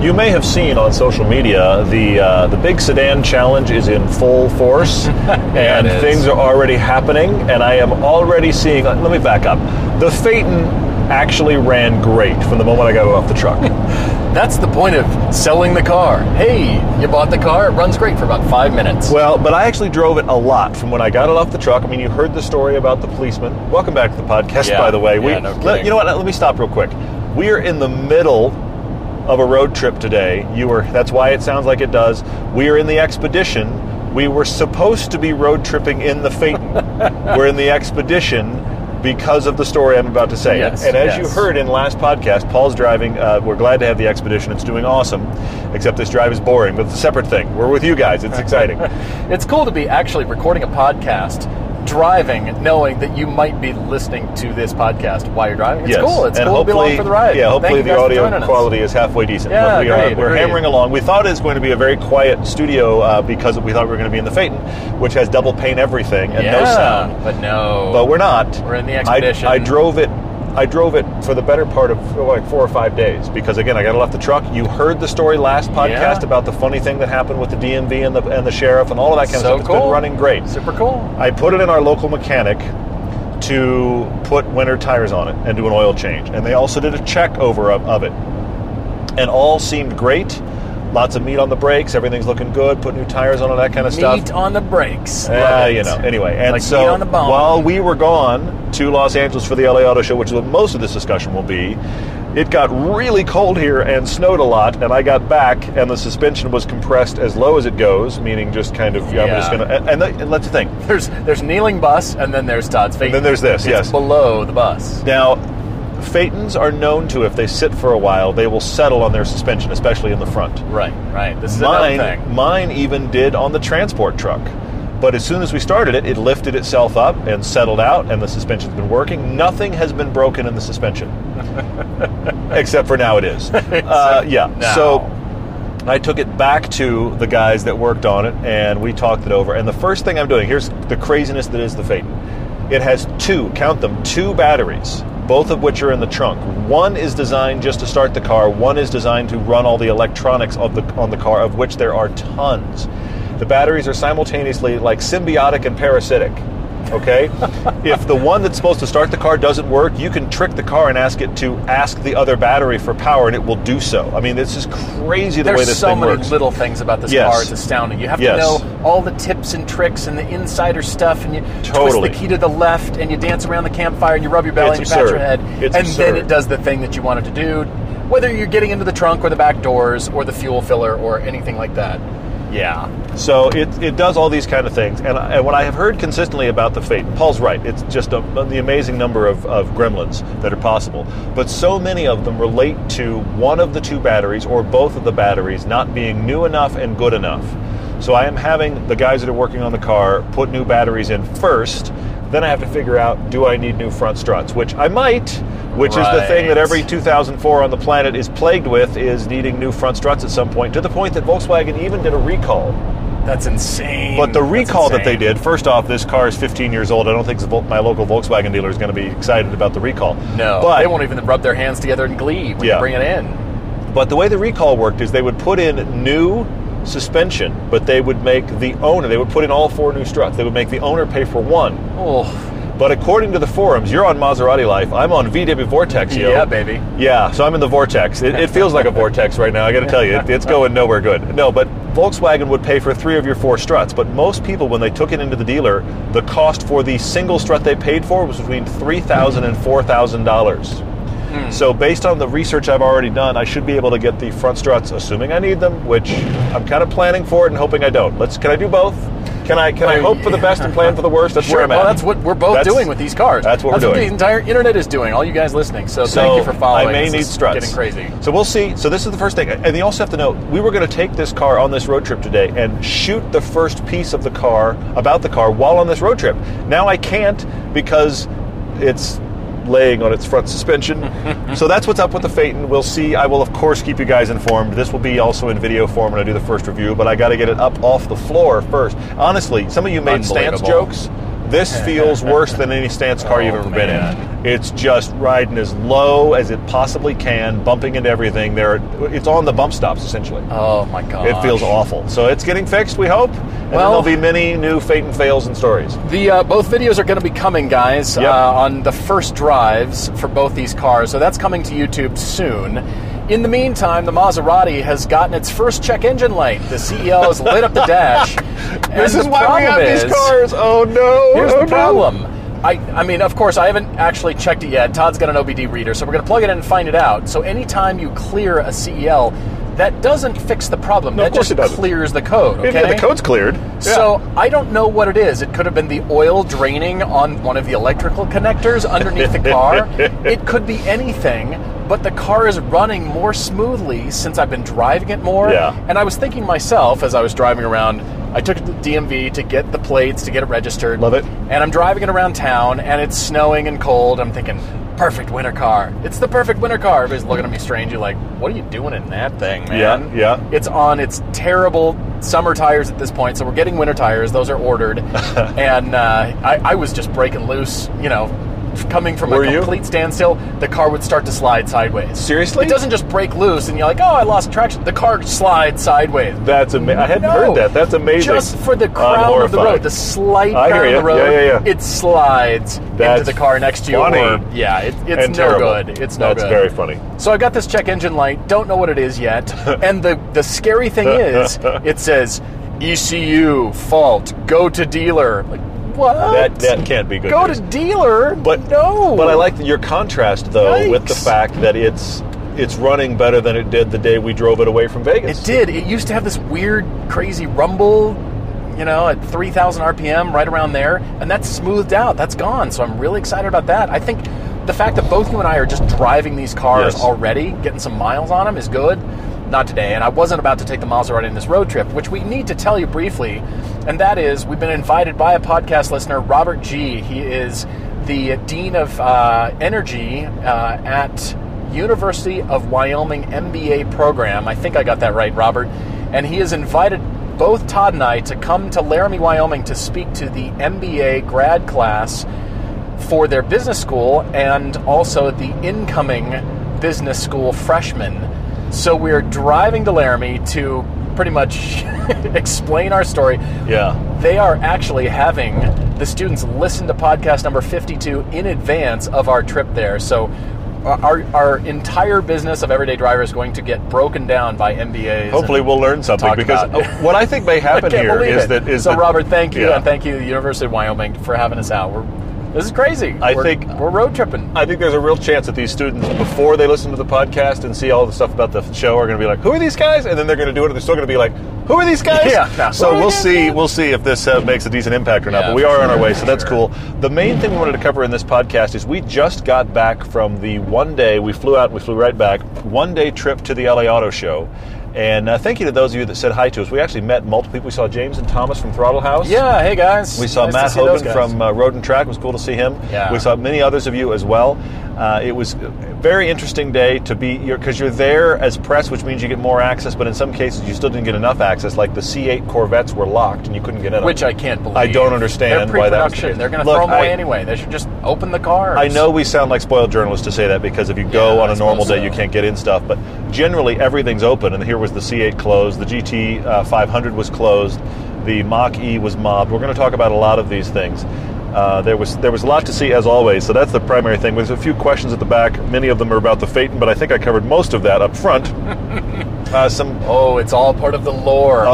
You may have seen on social media the big sedan challenge is in full force, and things are already happening, and I am already seeing... Let me back up. The Phaeton actually ran great from the moment I got off the truck. That's the point of selling the car. Hey, you bought the car, it runs great for about 5 minutes. Well, but I actually drove it a lot from when I got it off the truck. I mean, you heard the story about the policeman. Welcome back to the podcast, by the way. You know what, let me stop real quick. We are in the middle of a road trip today. That's why it sounds like it does. We are in the Expedition. We were supposed to be road tripping in the Phaeton. We're in the Expedition because of the story I'm about to say. Yes, and as you heard in last podcast, Paul's driving. We're glad to have the Expedition. It's doing awesome, except this drive is boring. But it's a separate thing. We're with you guys. It's exciting. It's cool to be actually recording a podcast, driving, knowing that you might be listening to this podcast while you're driving. It's cool. It's cool to be along for the ride. Yeah, hopefully the audio quality is halfway decent. Yeah, we're hammering along. We thought it was going to be a very quiet studio because we thought we were going to be in the Phaeton, which has double pane everything and no sound. But no. But we're not. We're in the Expedition. I drove it for the better part of like 4 or 5 days because, again, I got it off the truck. You heard the story last podcast about the funny thing that happened with the DMV and the sheriff and all of that kind of stuff. Cool. It's been running great. Super cool. I put it in our local mechanic to put winter tires on it and do an oil change. And they also did a check over of it. And all seemed great. Lots of meat on the brakes. Everything's looking good. Put new tires on and that kind of stuff. Meat on the brakes. Yeah, you know. Anyway, and like so while we were gone to Los Angeles for the LA Auto Show, which is what most of this discussion will be, it got really cold here and snowed a lot. And I got back, and the suspension was compressed as low as it goes, meaning just kind of. Yeah. I'm just gonna. And that's the thing. There's kneeling bus, and then there's Todd's Phaeton. And then there's this. It's below the bus now. Phaetons are known to, if they sit for a while, they will settle on their suspension, especially in the front. Right. This is another thing. Mine even did on the transport truck. But as soon as we started it, it lifted itself up and settled out, and the suspension's been working. Nothing has been broken in the suspension. Except for now it is. Now. So I took it back to the guys that worked on it, and we talked it over. And the first thing I'm doing, here's the craziness that is the Phaeton. It has two batteries. Both of which are in the trunk. One is designed just to start the car. One is designed to run all the electronics on the car, of which there are tons. The batteries are simultaneously like symbiotic and parasitic. Okay? If the one that's supposed to start the car doesn't work, you can trick the car and ask it to ask the other battery for power, and it will do so. I mean, this is crazy the way this thing works. There's so many little things about this car. It's astounding. You have to know all the tips and tricks and the insider stuff, and you twist the key to the left, and you dance around the campfire, and you rub your belly, and you pat your head. Then it does the thing that you want it to do, whether you're getting into the trunk or the back doors or the fuel filler or anything like that. Yeah. So it does all these kind of things. And what I have heard consistently about the Phaeton, Paul's right, it's just the amazing number of gremlins that are possible. But so many of them relate to one of the two batteries or both of the batteries not being new enough and good enough. So I am having the guys that are working on the car put new batteries in first. Then I have to figure out, do I need new front struts? Which I might, is the thing that every 2004 on the planet is plagued with, is needing new front struts at some point, to the point that Volkswagen even did a recall. That's insane. But the recall that they did, first off, this car is 15 years old. I don't think my local Volkswagen dealer is going to be excited about the recall. No, but they won't even rub their hands together in glee when you bring it in. But the way the recall worked is they would put in new suspension, but they would make the owner, they would put in all four new struts. They would make the owner pay for one. But according to the forums, you're on Maserati Life, I'm on VW Vortex, yo. Yeah, baby. Yeah, so I'm in the vortex. It feels like a vortex right now, I gotta tell you. It's going nowhere good. No, but Volkswagen would pay for three of your four struts, but most people, when they took it into the dealer, the cost for the single strut they paid for was between $3,000 and $4,000. So based on the research I've already done, I should be able to get the front struts, assuming I need them, which I'm kind of planning for it and hoping I don't. Can I do both? Can I hope for the best and plan for the worst? That's where I'm at. Well, that's what we're both doing with these cars. That's what the entire internet is doing, all you guys listening. So thank you for following. I may need struts. Getting crazy. So we'll see. So this is the first thing. And you also have to know, we were going to take this car on this road trip today and shoot the first piece of the car, about the car, while on this road trip. Now I can't because it's laying on its front suspension. So that's what's up with the Phaeton. We'll see. I will, of course, keep you guys informed. This will be also in video form when I do the first review, but I got to get it up off the floor first. Honestly, some of you made stance jokes. This feels worse than any stance car you've ever been in. It's just riding as low as it possibly can, bumping into everything. It's on the bump stops, essentially. Oh, my God. It feels awful. So it's getting fixed, we hope. And well, there'll be many new Phaeton fails and stories. Both videos are going to be coming, guys, on the first drives for both these cars. So that's coming to YouTube soon. In the meantime, the Maserati has gotten its first check engine light. The CEO has lit up the dash. This is why we have these cars. Oh, no. Here's the problem. I mean, of course, I haven't actually checked it yet. Todd's got an OBD reader, so we're going to plug it in and find it out. So anytime you clear a CEL, that doesn't fix the problem. No, that just clears the code, okay? Yeah, the code's cleared. Yeah. So I don't know what it is. It could have been the oil draining on one of the electrical connectors underneath the car. It could be anything, but the car is running more smoothly since I've been driving it more. Yeah. And I was thinking myself as I was driving around, I took it to the DMV to get the plates, to get it registered. Love it. And I'm driving it around town, and it's snowing and cold. I'm thinking, perfect winter car. It's the perfect winter car. Everybody's looking at me strangely like, what are you doing in that thing, man? Yeah, yeah. It's on its terrible summer tires at this point, so we're getting winter tires. Those are ordered. And I was just breaking loose, you know, coming from a complete standstill. The car would start to slide sideways. Seriously? It doesn't just break loose and you're like, oh, I lost traction. The car slides sideways. That's amazing. I hadn't heard that. That's amazing. Just for the crown of the road, the slight crown of the road, it slides into the car next to you. Or, it's no good. It's no good. That's very funny. So I've got this check engine light. Don't know what it is yet. And the scary thing is, it says, ECU, fault, go to dealer. Like, what? That can't be good news. Go to dealer? But no. But I like your contrast, though, with the fact that it's running better than it did the day we drove it away from Vegas. It did. It used to have this weird, crazy rumble, you know, at 3,000 RPM, right around there, and that's smoothed out. That's gone, so I'm really excited about that. I think the fact that both you and I are just driving these cars already, getting some miles on them is good. Not today, and I wasn't about to take the Maserati in this road trip, which we need to tell you briefly, and that is we've been invited by a podcast listener, Robert G. He is the Dean of Energy at University of Wyoming MBA program. I think I got that right, Robert. And he has invited both Todd and I to come to Laramie, Wyoming to speak to the MBA grad class for their business school and also the incoming business school freshmen. So we're driving to Laramie to pretty much explain our story. Yeah. They are actually having the students listen to podcast number 52 in advance of our trip there. So our entire business of Everyday Driver is going to get broken down by MBAs. Hopefully we'll learn something, because what I think may happen here is that... Robert, thank you, and thank you, the University of Wyoming, for having us out. This is crazy. I think we're road tripping. I think there's a real chance that these students, before they listen to the podcast and see all the stuff about the show, are going to be like, "Who are these guys?" And then they're going to do it, and they're still going to be like, "Who are these guys?" Yeah. No. So we'll see. We'll see if this makes a decent impact or not. But we are on our way, so that's cool. The main thing we wanted to cover in this podcast is we just got back from the one-day trip to the LA Auto Show. And thank you to those of you that said hi to us. We actually met multiple people. We saw James and Thomas from Throttle House. Yeah, hey guys. We saw Matt Hogan from Road and Track. It was cool to see him. Yeah. We saw many others of you as well. It was a very interesting day to be, because you're there as press, which means you get more access, but in some cases you still didn't get enough access. Like the C8 Corvettes were locked and you couldn't get in them. Which I can't believe. I don't understand why that was the case. They're going to throw them away anyway. They should just open the cars. I know we sound like spoiled journalists to say that, because if you go on a normal day, you can't get in stuff. But generally everything's open, and here was the C8 closed. The GT 500 was closed. The Mach-E was mobbed. We're going to talk about a lot of these things. There was a lot to see, as always, so that's the primary thing. There's a few questions at the back. Many of them are about the Phaeton, but I think I covered most of that up front. It's all part of the lore.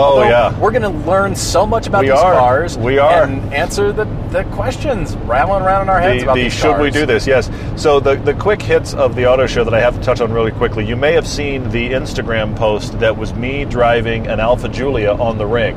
We're going to learn so much about these cars. We are. And answer the questions rattling around in our heads about these cars. Should we do this? Yes. So the quick hits of the auto show that I have to touch on really quickly. You may have seen the Instagram post that was me driving an Alfa Giulia on the ring.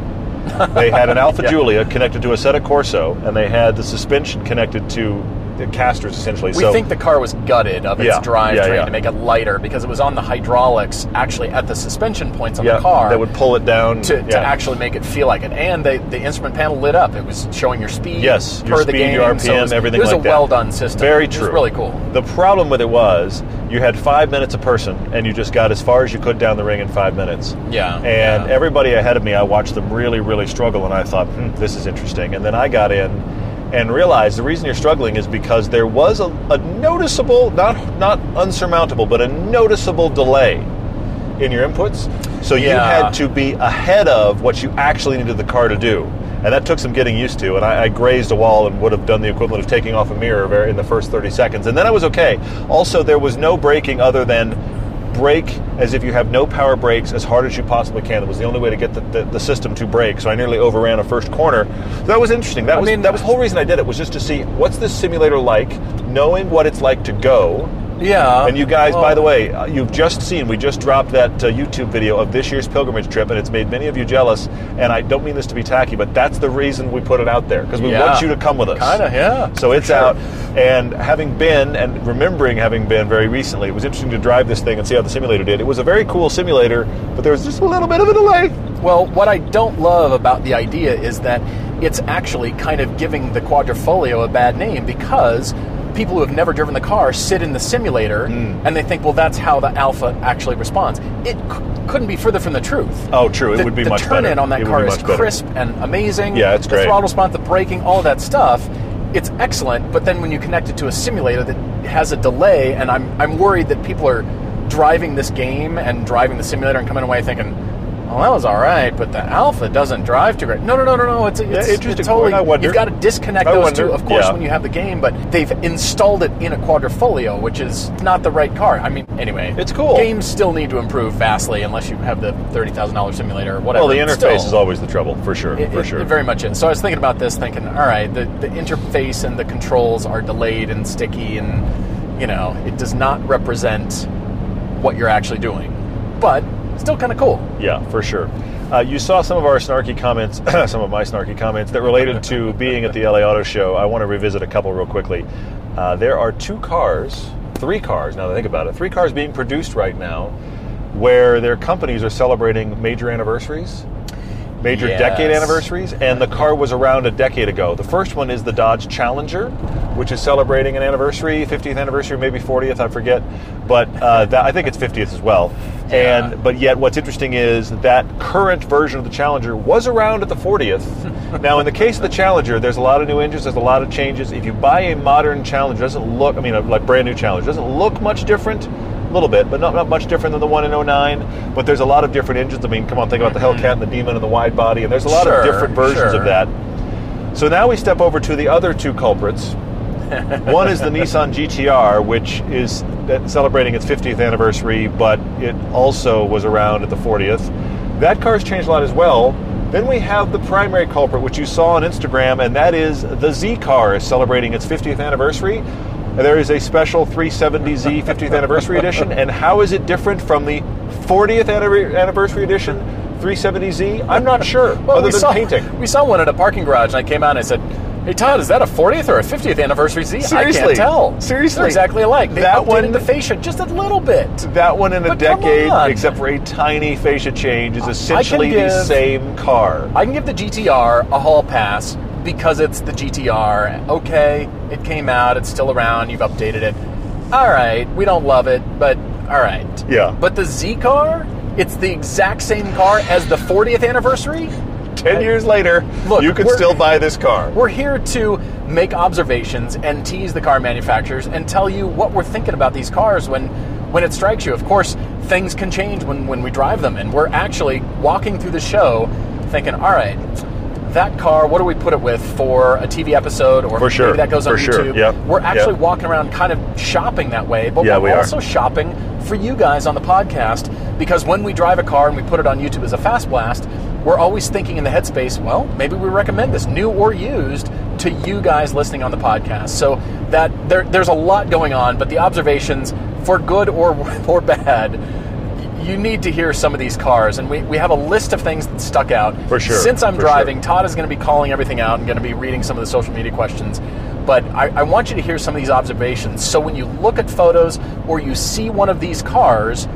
They had an Alfa Giulia connected to a set of Corso, and they had the suspension connected to casters, essentially. We think the car was gutted of its drivetrain to make it lighter, because it was on the hydraulics actually at the suspension points on the car. That would pull it down. To actually make it feel like it. And the instrument panel lit up. It was showing your speed. Yes, your speed, your RPM, everything like that. It was a well-done system. Very true. It was really cool. The problem with it was you had 5 minutes a person, and you just got as far as you could down the ring in 5 minutes. Yeah. And everybody ahead of me, I watched them really, really struggle, and I thought, this is interesting. And then I got in and realized the reason you're struggling is because there was a noticeable, not unsurmountable, but a noticeable delay in your inputs. So you had to be ahead of what you actually needed the car to do. And that took some getting used to. And I grazed a wall and would have done the equivalent of taking off a mirror in the first 30 seconds. And then I was okay. Also, there was no braking other than brake as if you have no power brakes as hard as you possibly can. It was the only way to get the system to brake. So I nearly overran a first corner. So that was interesting. That was the whole reason I did it, was just to see what's this simulator like, knowing what it's like to go. Yeah. And you guys, by the way, you've just seen, we just dropped that YouTube video of this year's pilgrimage trip, and it's made many of you jealous, and I don't mean this to be tacky, but that's the reason we put it out there, because we want you to come with us. Kind of, yeah. So it's out, and having been, and remembering having been very recently, it was interesting to drive this thing and see how the simulator did. It was a very cool simulator, but there was just a little bit of a delay. Well, what I don't love about the idea is that it's actually kind of giving the Quadrifoglio a bad name, because people who have never driven the car sit in the simulator and they think, well, that's how the Alpha actually responds. It couldn't be further from the truth. Oh, true. It would be much better. The turn-in on that car is crisp and amazing. Yeah, it's great. The throttle response, the braking, all that stuff, it's excellent. But then when you connect it to a simulator that has a delay, and I'm worried that people are driving this game and driving the simulator and coming away thinking, well, that was all right, but the Alpha doesn't drive too great. No. It's totally. You've got to disconnect those two, of course, when you have the game, but they've installed it in a Quadrifoglio, which is not the right car. I mean, anyway. It's cool. Games still need to improve vastly unless you have the $30,000 simulator or whatever. Well, the interface is always the trouble, for sure. It very much is. So I was thinking about this, thinking, all right, the interface and the controls are delayed and sticky, and, it does not represent what you're actually doing. But still kind of cool. Yeah, for sure. You saw some of our snarky comments, some of my snarky comments that related to being at the LA Auto Show. I want to revisit a couple real quickly. There are three cars, now that I think about it, being produced right now where their companies are celebrating major anniversaries, decade anniversaries, and the car was around a decade ago. The first one is the Dodge Challenger, which is celebrating an anniversary, 50th anniversary, maybe 40th, I forget, but I think it's 50th as well. Yeah. But yet what's interesting is that current version of the Challenger was around at the 40th. Now, in the case of the Challenger, there's a lot of new engines, there's a lot of changes. If you buy a modern Challenger, a brand new Challenger, doesn't look much different. A little bit, but not much different than the one in 09. But there's a lot of different engines. I mean, come on, think about the Hellcat and the Demon and the wide body, and there's a lot of different versions of that. So now we step over to the other two culprits. One is the Nissan GTR, which is celebrating its 50th anniversary, but it also was around at the 40th. That car's changed a lot as well. Then we have the primary culprit, which you saw on Instagram, and that is the Z car is celebrating its 50th anniversary. There is a special 370Z 50th anniversary edition, and how is it different from the 40th anniversary edition 370Z? I'm not sure, We saw one at a parking garage, and I came out and I said, hey, Todd, is that a 40th or a 50th anniversary Z? Seriously. I can't tell. Seriously. They're exactly alike. They updated the fascia just a little bit. That one in a decade, except for a tiny fascia change, is essentially the same car. I can give the GTR a hall pass, because it's the GTR. Okay, it came out, it's still around, you've updated it. All right, we don't love it, but all right. Yeah. But the Z car, it's the exact same car as the 40th anniversary? 10 years later, look, you could still buy this car. We're here to make observations and tease the car manufacturers and tell you what we're thinking about these cars when it strikes you. Of course, things can change when we drive them, and we're actually walking through the show thinking, all right, that car, what do we put it with for a TV episode, or for maybe that goes on YouTube? Sure. Yep. We're actually walking around kind of shopping that way, but we're also shopping for you guys on the podcast, because when we drive a car and we put it on YouTube as a fast blast, we're always thinking in the headspace, well, maybe we recommend this, new or used, to you guys listening on the podcast. So that there's a lot going on, but the observations, for good or bad, you need to hear some of these cars, and we have a list of things that stuck out. For sure. Since I'm driving, Todd is going to be calling everything out and going to be reading some of the social media questions. But I want you to hear some of these observations. So when you look at photos or you see one of these cars,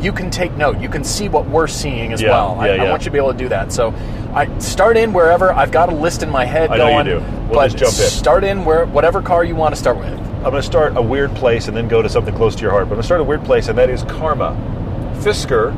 you can take note. You can see what we're seeing as well. I want you to be able to do that. So I start in wherever. I've got a list in my head going. I know you do. We'll just jump in. Start in where whatever car you want to start with. I'm going to start a weird place and then go to something close to your heart. But I'm going to start a weird place, and that is Karma. Fisker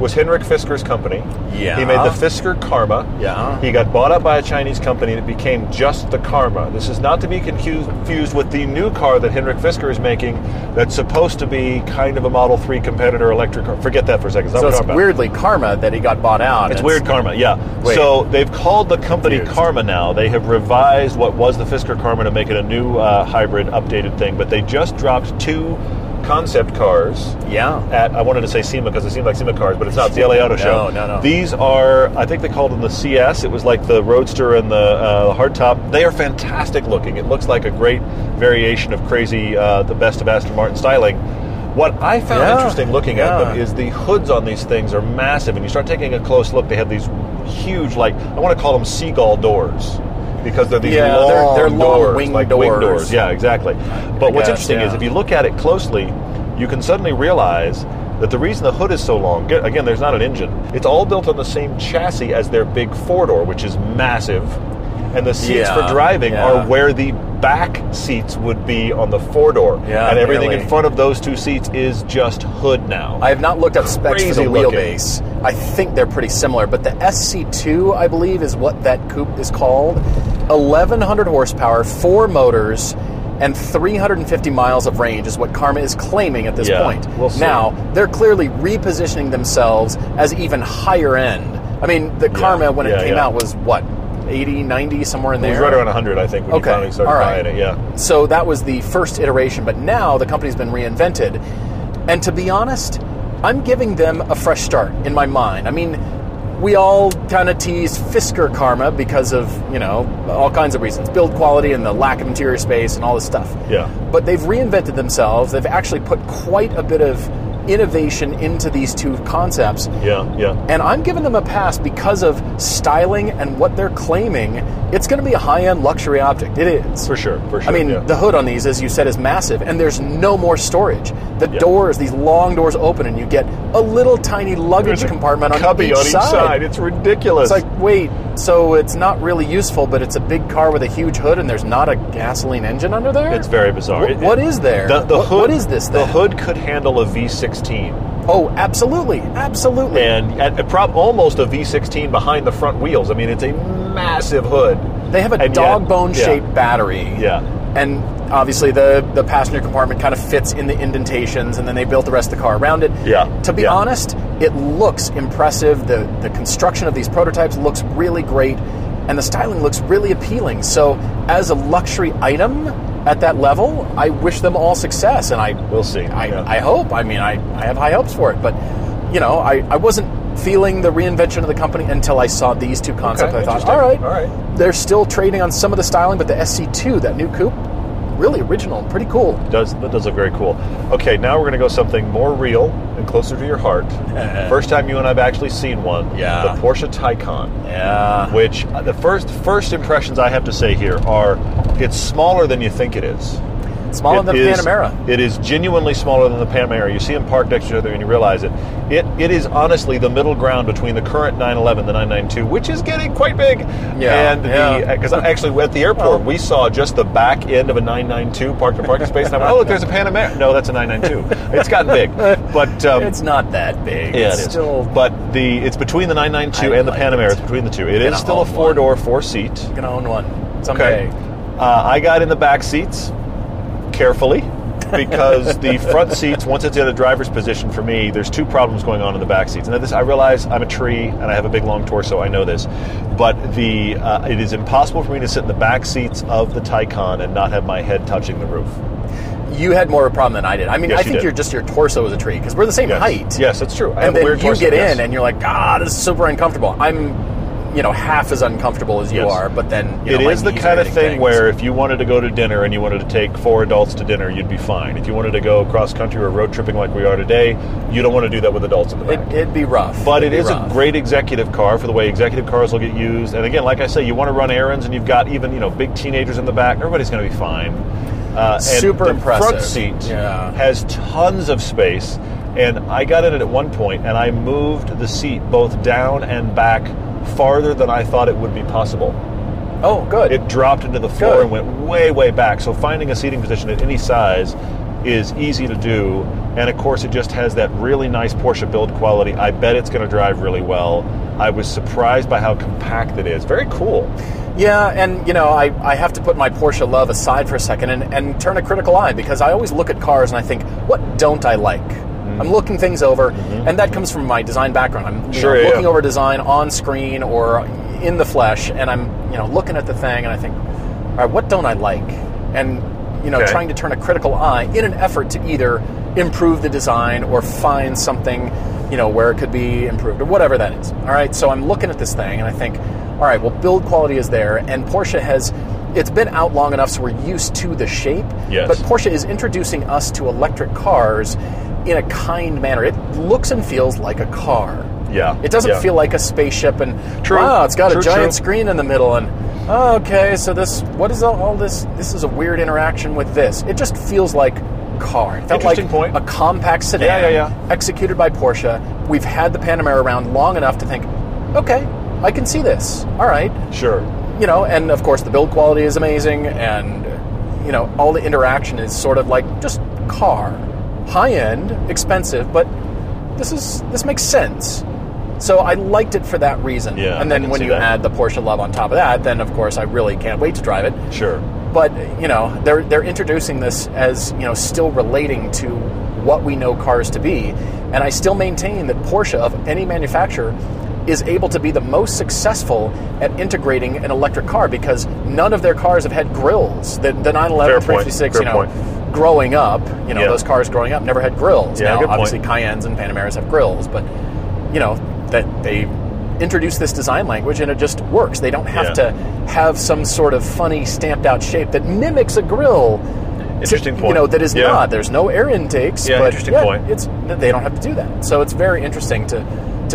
was Henrik Fisker's company. Yeah. He made the Fisker Karma. Yeah. He got bought up by a Chinese company, and it became just the Karma. This is not to be confused with the new car that Henrik Fisker is making that's supposed to be kind of a Model 3 competitor electric car. Forget that for a second. So it's weirdly Karma that he got bought out. It's weird Karma, yeah. Wait. So they've called the company Karma now. They have revised what was the Fisker Karma to make it a new hybrid updated thing, but they just dropped two concept cars. Yeah. At, I wanted to say SEMA because it seemed like SEMA cars, but it's not. It's the LA Auto Show. No. These are, I think they called them the CS. It was like the Roadster and the hardtop. They are fantastic looking. It looks like a great variation of crazy, the best of Aston Martin styling. What I found interesting looking at them is the hoods on these things are massive, and you start taking a close look, they have these huge, like, I want to call them seagull doors. Because they're these long wing doors. Yeah, exactly. But what's interesting is if you look at it closely, you can suddenly realize that the reason the hood is so long, again, there's not an engine. It's all built on the same chassis as their big four-door, which is massive. And the seats for driving are where the back seats would be on the four-door. Yeah, and everything in front of those two seats is just hood now. I have not looked up specs for the wheelbase. I think they're pretty similar. But the SC2, I believe, is what that coupe is called. 1,100 horsepower, 4 motors, and 350 miles of range is what Karma is claiming at this point. We'll see. Now, they're clearly repositioning themselves as even higher end. I mean, the Karma, when it came out, was what? 80, 90, somewhere in there? It was right around 100, I think, when you finally started buying it, So that was the first iteration, but now the company's been reinvented. And to be honest, I'm giving them a fresh start in my mind. I mean, we all kind of teased Fisker Karma because of, you know, all kinds of reasons. Build quality and the lack of interior space and all this stuff. Yeah. But they've reinvented themselves. They've actually put quite a bit of innovation into these two concepts. Yeah. And I'm giving them a pass because of styling and what they're claiming. It's going to be a high-end luxury object. It is. For sure. I mean, the hood on these, as you said, is massive, and there's no more storage. The doors, these long doors open, and you get a little tiny luggage compartment on each side. It's ridiculous. It's like, wait, so it's not really useful, but it's a big car with a huge hood, and there's not a gasoline engine under there? It's very bizarre. What is there? The hood, what is this thing? The hood could handle a V6. Oh, absolutely. And almost a V16 behind the front wheels. I mean, it's a massive hood. They have a dog bone shaped battery. Yeah. And obviously the passenger compartment kind of fits in the indentations, and then they built the rest of the car around it. Yeah. To be honest, it looks impressive. The construction of these prototypes looks really great, and the styling looks really appealing. So as a luxury item at that level, I wish them all success, and we'll see. I hope. I mean, I have high hopes for it, but, you know, I wasn't feeling the reinvention of the company until I saw these two concepts. I thought, all right, they're still trading on some of the styling, but the SC2, that new coupe, really original, pretty cool. That does look very cool. Okay, now we're going to go something more real and closer to your heart. First time you and I have actually seen one. Yeah. The Porsche Taycan. Yeah. Which the first impressions I have to say here are, it's smaller than you think it is. Smaller than the Panamera. It is genuinely smaller than the Panamera. You see them parked next to each other and you realize it. It is honestly the middle ground between the current 911 and the 992, which is getting quite big. Yeah. Because actually at the airport, we saw just the back end of a 992 parked in a parking space, and I went, oh, look, there's a Panamera. No, that's a 992. It's gotten big. But it's not that big. Yeah, it's still... But it's between the 992 and the Panamera. It's between the two. It is still a four-door, four-seat. I'm going to own one someday. Okay. I got in the back seats. Carefully, because the front seats, once it's in a driver's position for me, there's two problems going on in the back seats. And I realize I'm a tree and I have a big long torso, I know this, but it is impossible for me to sit in the back seats of the Taycan and not have my head touching the roof. You had more of a problem than I did. I mean, yes, I think your torso is a tree, because we're the same height. Yes, that's true. And then you get in and you're like, this is super uncomfortable. I'm you know, half as uncomfortable as you are, but then you know, it is the kind of thing where if you wanted to go to dinner and you wanted to take four adults to dinner, you'd be fine. If you wanted to go cross-country or road tripping like we are today, you don't want to do that with adults in the back. It'd be rough. But it is a great executive car for the way executive cars will get used. And again, like I say, you want to run errands and you've got even, you know, big teenagers in the back. Everybody's going to be fine. Super impressive. The front seat has tons of space. And I got in it at one point, and I moved the seat both down and back farther than I thought it would be possible. Oh, good. It dropped into the floor and went way, way back. So finding a seating position at any size is easy to do. And, of course, it just has that really nice Porsche build quality. I bet it's going to drive really well. I was surprised by how compact it is. Very cool. Yeah, and, you know, I have to put my Porsche love aside for a second and turn a critical eye, because I always look at cars and I think, what don't I like? I'm looking things over, and that comes from my design background. I'm looking over design on screen or in the flesh, and I'm looking at the thing, and I think, all right, what don't I like? And trying to turn a critical eye in an effort to either improve the design or find something where it could be improved or whatever that is. All right, so I'm looking at this thing, and I think, all right, well, build quality is there, and Porsche has. It's been out long enough, so we're used to the shape. Yes. But Porsche is introducing us to electric cars in a kind manner. It looks and feels like a car. Yeah. It doesn't feel like a spaceship and, wow, it's got a giant screen in the middle and, oh, okay, so this, what is all this? This is a weird interaction with this. It just feels like car. It felt like a compact sedan executed by Porsche. We've had the Panamera around long enough to think, okay, I can see this. All right. Sure. You know, and of course the build quality is amazing, and all the interaction is sort of like just car, high end, expensive, but this makes sense. So I liked it for that reason. Yeah, and then when you add the Porsche love on top of that, then of course I really can't wait to drive it. Sure. But they're introducing this as still relating to what we know cars to be, and I still maintain that Porsche of any manufacturer is able to be the most successful at integrating an electric car, because none of their cars have had grills. The 911, 356, growing up, those cars growing up never had grills. Yeah, now, obviously, Cayennes and Panameras have grills, but, that they introduce this design language and it just works. They don't have to have some sort of funny stamped-out shape that mimics a grill. Interesting point. That is not. There's no air intakes, but interesting point. They don't have to do that. So it's very interesting to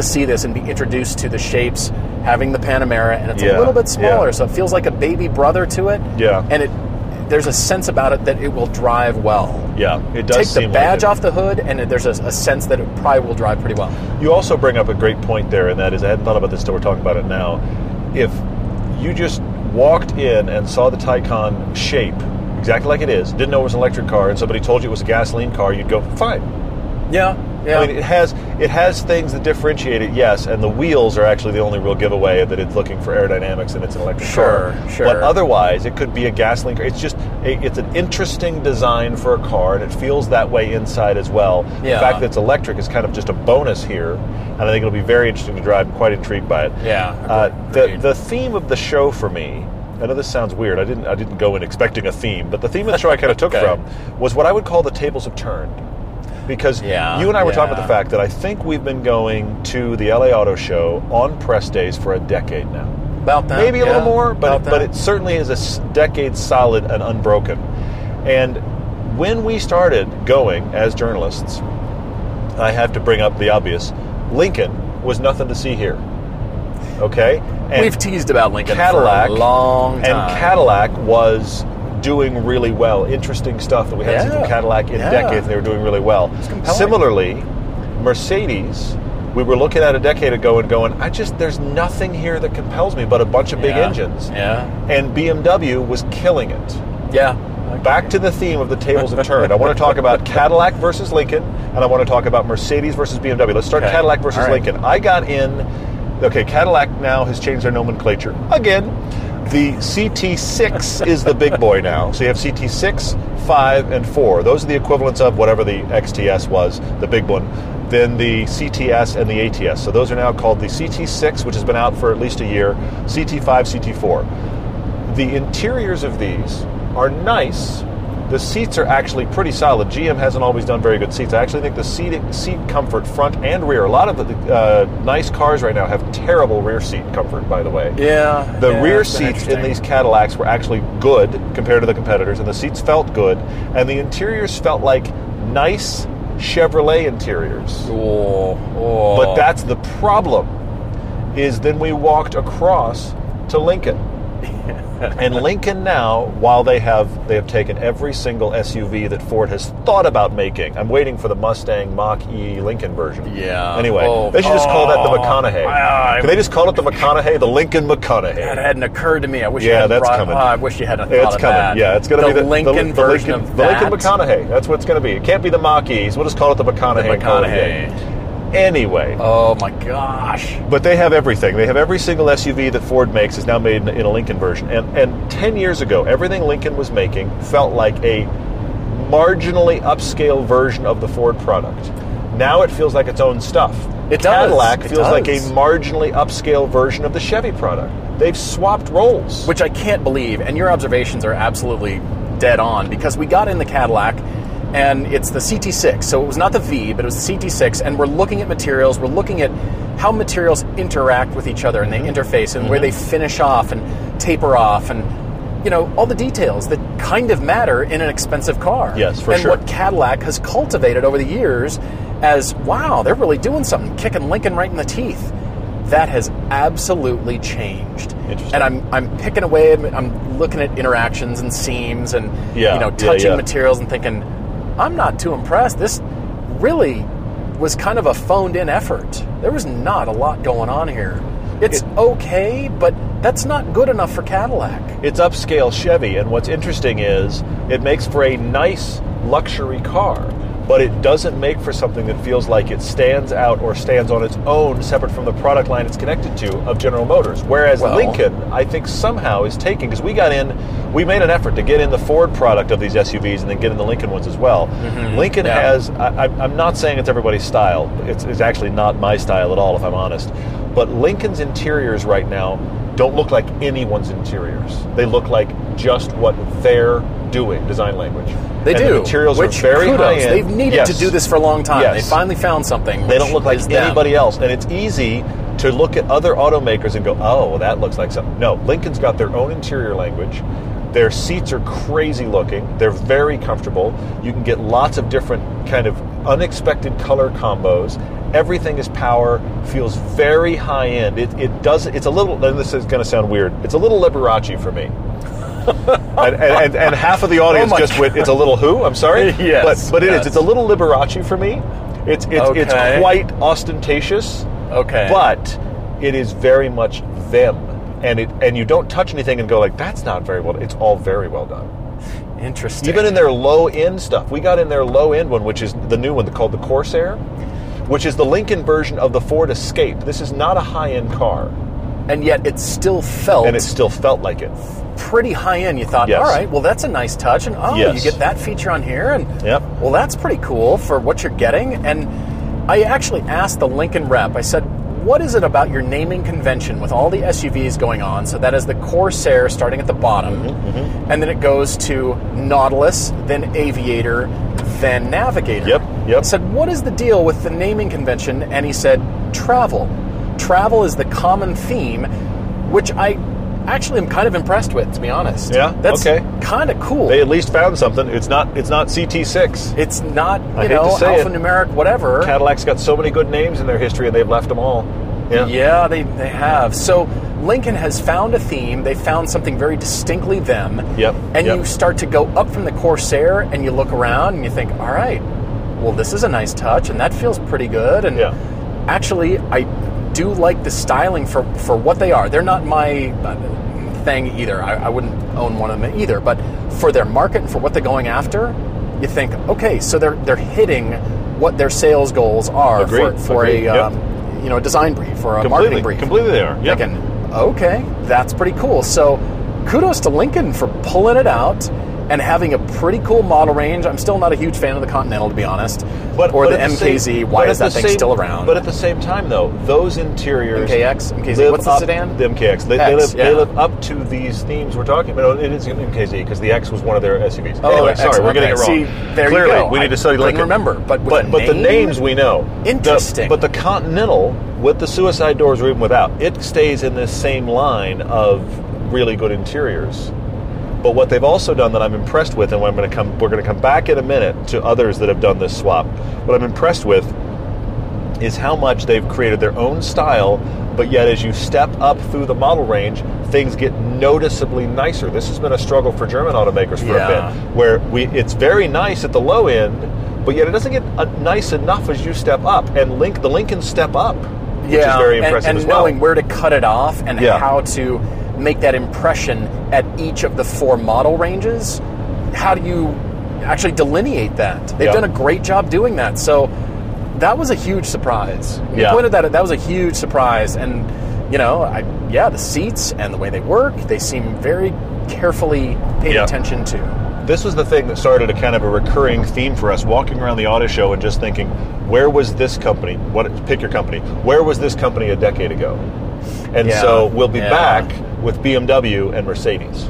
see this and be introduced to the shapes, having the Panamera, and it's a little bit smaller, so it feels like a baby brother to it. Yeah. And there's a sense about it that it will drive well. Yeah, it does. Take the badge off the hood, and there's a sense that it probably will drive pretty well. You also bring up a great point there, and that is, I hadn't thought about this until we're talking about it now. If you just walked in and saw the Taycan shape exactly like it is, didn't know it was an electric car, and somebody told you it was a gasoline car, you'd go, fine. Yeah. Yeah. I mean, it has things that differentiate it, yes, and the wheels are actually the only real giveaway that it's looking for aerodynamics and it's an electric car. Sure. But otherwise, it could be a gasoline car. It's just it's an interesting design for a car, and it feels that way inside as well. Yeah. The fact that it's electric is kind of just a bonus here, and I think it'll be very interesting to drive. I'm quite intrigued by it. Yeah. The theme of the show for me. I know this sounds weird. I didn't go in expecting a theme, but the theme of the show I kind of took from was what I would call the tables have turned. Because you and I were talking about the fact that I think we've been going to the LA Auto Show on press days for a decade now. About that. Maybe a little more, but it certainly is a decade solid and unbroken. And when we started going as journalists, I have to bring up the obvious, Lincoln was nothing to see here. Okay? And we've teased about Lincoln for a long time. And Cadillac was doing really well. Interesting stuff that we hadn't seen from Cadillac in decades, and they were doing really well. Similarly, Mercedes, we were looking at a decade ago and going, there's nothing here that compels me but a bunch of big engines. Yeah. And BMW was killing it. Yeah. Back to the theme of the tables have turned. I want to talk about Cadillac versus Lincoln, and I want to talk about Mercedes versus BMW. Let's start Cadillac versus Lincoln. I got in, Cadillac now has changed their nomenclature. Again, the CT6 is the big boy now. So you have CT6, 5, and 4. Those are the equivalents of whatever the XTS was, the big one. Then the CTS and the ATS. So those are now called the CT6, which has been out for at least a year, CT5, CT4. The interiors of these are nice, The seats are actually pretty solid. GM hasn't always done very good seats. I actually think the seat comfort, front and rear. A lot of the nice cars right now have terrible rear seat comfort, by the way. Yeah. The rear seats in these Cadillacs were actually good compared to the competitors, and the seats felt good, and the interiors felt like nice Chevrolet interiors. Oh. But that's the problem, is then we walked across to Lincoln. And Lincoln now, while they have taken every single SUV that Ford has thought about making. I'm waiting for the Mustang Mach-E Lincoln version. Yeah. Anyway, they should just call that the McConaughey. Can they just call it the McConaughey, the Lincoln McConaughey? That hadn't occurred to me. I wish you hadn't brought it. I wish you hadn't thought of that. Yeah, it's coming. Yeah, it's going to be the Lincoln version of that. The Lincoln McConaughey. That's what it's going to be. It can't be the Mach-E, so we'll just call it the McConaughey. The McConaughey. Anyway. Oh, my gosh. But they have everything. They have every single SUV that Ford makes is now made in a Lincoln version. And 10 years ago, everything Lincoln was making felt like a marginally upscale version of the Ford product. Now it feels like its own stuff. It Cadillac does. Cadillac feels like a marginally upscale version of the Chevy product. They've swapped roles. Which I can't believe. And your observations are absolutely dead on. Because we got in the Cadillac, and it's the CT6, so it was not the V, but it was the CT6, and we're looking at materials, we're looking at how materials interact with each other, and they interface, and where they finish off, and taper off, and, you know, all the details that kind of matter in an expensive car. Yes, for sure. And what Cadillac has cultivated over the years as, wow, they're really doing something, kicking Lincoln right in the teeth. That has absolutely changed. And I'm picking away, I'm looking at interactions and seams, and, you know, touching materials and thinking, I'm not too impressed. This really was kind of a phoned-in effort. There was not a lot going on here. It's okay, but that's not good enough for Cadillac. It's upscale Chevy, and what's interesting is it makes for a nice luxury car, but it doesn't make for something that feels like it stands out or stands on its own, separate from the product line it's connected to, of General Motors. Whereas Lincoln, I think, somehow is taking, because we made an effort to get in the Ford product of these SUVs and then get in the Lincoln ones as well. Mm-hmm. Lincoln has, I'm not saying it's everybody's style. It's actually not my style at all, if I'm honest. But Lincoln's interiors right now don't look like anyone's interiors. They look like just what they're doing, design language. They and do. The materials are very high end. They've needed to do this for a long time. Yes. They finally found something. They don't look like anybody else. And it's easy to look at other automakers and go, oh, well, that looks like something. No, Lincoln's got their own interior language. Their seats are crazy looking. They're very comfortable. You can get lots of different kind of unexpected color combos. Everything is power, feels very high end. It doesn't, it's a little, and this is going to sound weird, it's a little Liberace for me. And half of the audience just went, it's a little who? I'm sorry? Yes. But it is. It's a little Liberace for me. It's quite ostentatious. Okay. But it is very much them. And you don't touch anything and go like, that's not very well done. It's all very well done. Interesting. Even in their low-end stuff. We got in their low-end one, which is the new one called the Corsair, which is the Lincoln version of the Ford Escape. This is not a high-end car. And yet it still felt... And it still felt like it. Pretty high-end. You thought, all right, well, that's a nice touch. And, you get that feature on here. And, well, that's pretty cool for what you're getting. And I actually asked the Lincoln rep, I said, what is it about your naming convention with all the SUVs going on? So that is the Corsair starting at the bottom. And then it goes to Nautilus, then Aviator, then Navigator. I said, what is the deal with the naming convention? And he said, travel. Travel is the common theme, which I actually am kind of impressed with, to be honest. Yeah, that's kind of cool. They at least found something. It's not CT6. It's not, alphanumeric, whatever. Cadillac's got so many good names in their history, and they've left them all. Yeah, they have. So Lincoln has found a theme. They found something very distinctly them. And you start to go up from the Corsair, and you look around, and you think, all right, well, this is a nice touch, and that feels pretty good. And actually, I do like the styling for what they are. They're not my thing either. I wouldn't own one of them either. But for their market and for what they're going after, you think, okay, so they're hitting what their sales goals are for a design brief or a marketing brief. Completely, they are. Thinking, that's pretty cool. So kudos to Lincoln for pulling it out and having a pretty cool model range. I'm still not a huge fan of the Continental, to be honest, or the MKZ. Why is that thing still around? But at the same time, though, those interiors... MKX? MKZ? What's the sedan? The MKX. They live up to these themes we're talking about. It is an MKZ, because the X was one of their SUVs. Oh, anyway, sorry, we're getting it wrong. See, there you go. We need to study Lincoln. I remember, but the names we know. Interesting. But the Continental, with the suicide doors or even without, it stays in this same line of really good interiors. But what they've also done that I'm impressed with, and we're going to come back in a minute to others that have done this swap. What I'm impressed with is how much they've created their own style, but yet as you step up through the model range, things get noticeably nicer. This has been a struggle for German automakers for a bit, where it's very nice at the low end, but yet it doesn't get nice enough as you step up, and the Lincoln step up, which is very impressive as well. And knowing where to cut it off and how to make that impression at each of the four model ranges. How do you actually delineate that? They've done a great job doing that. So that was a huge surprise. You pointed that out. That was a huge surprise. And, you know, the seats and the way they work, they seem very carefully paid attention to. This was the thing that started a kind of a recurring theme for us, walking around the auto show and just thinking, where was this company? Pick your company. Where was this company a decade ago? And so we'll be back with BMW and Mercedes.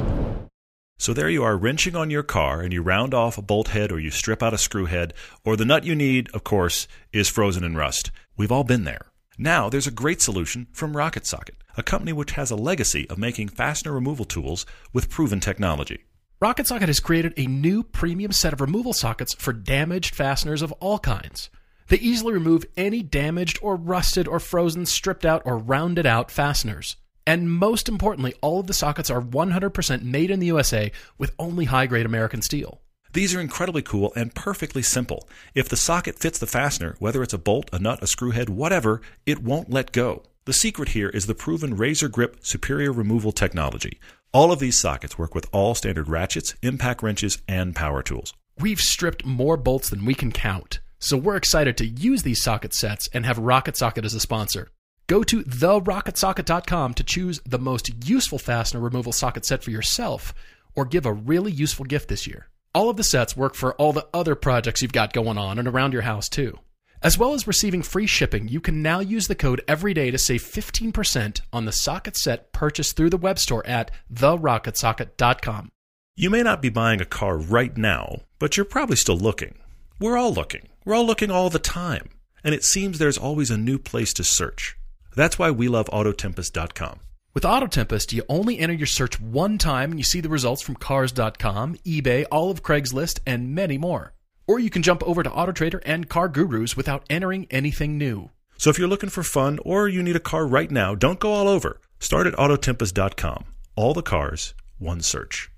So there you are wrenching on your car, and you round off a bolt head, or you strip out a screw head, or the nut you need, of course, is frozen in rust. We've all been there. Now there's a great solution from Rocket Socket, a company which has a legacy of making fastener removal tools with proven technology. Rocket Socket has created a new premium set of removal sockets for damaged fasteners of all kinds. They easily remove any damaged or rusted or frozen, stripped out or rounded out fasteners. And most importantly, all of the sockets are 100% made in the USA with only high-grade American steel. These are incredibly cool and perfectly simple. If the socket fits the fastener, whether it's a bolt, a nut, a screw head, whatever, it won't let go. The secret here is the proven razor grip superior removal technology. All of these sockets work with all standard ratchets, impact wrenches, and power tools. We've stripped more bolts than we can count, so we're excited to use these socket sets and have Rocket Socket as a sponsor. Go to therocketsocket.com to choose the most useful fastener removal socket set for yourself, or give a really useful gift this year. All of the sets work for all the other projects you've got going on and around your house, too. As well as receiving free shipping, you can now use the code EVERYDAY to save 15% on the socket set purchased through the web store at therocketsocket.com. You may not be buying a car right now, but you're probably still looking. We're all looking. We're all looking all the time. And it seems there's always a new place to search. That's why we love Autotempest.com. With Autotempest, you only enter your search one time and you see the results from Cars.com, eBay, all of Craigslist, and many more. Or you can jump over to AutoTrader and Car Gurus without entering anything new. So if you're looking for fun or you need a car right now, don't go all over. Start at Autotempest.com. All the cars, one search.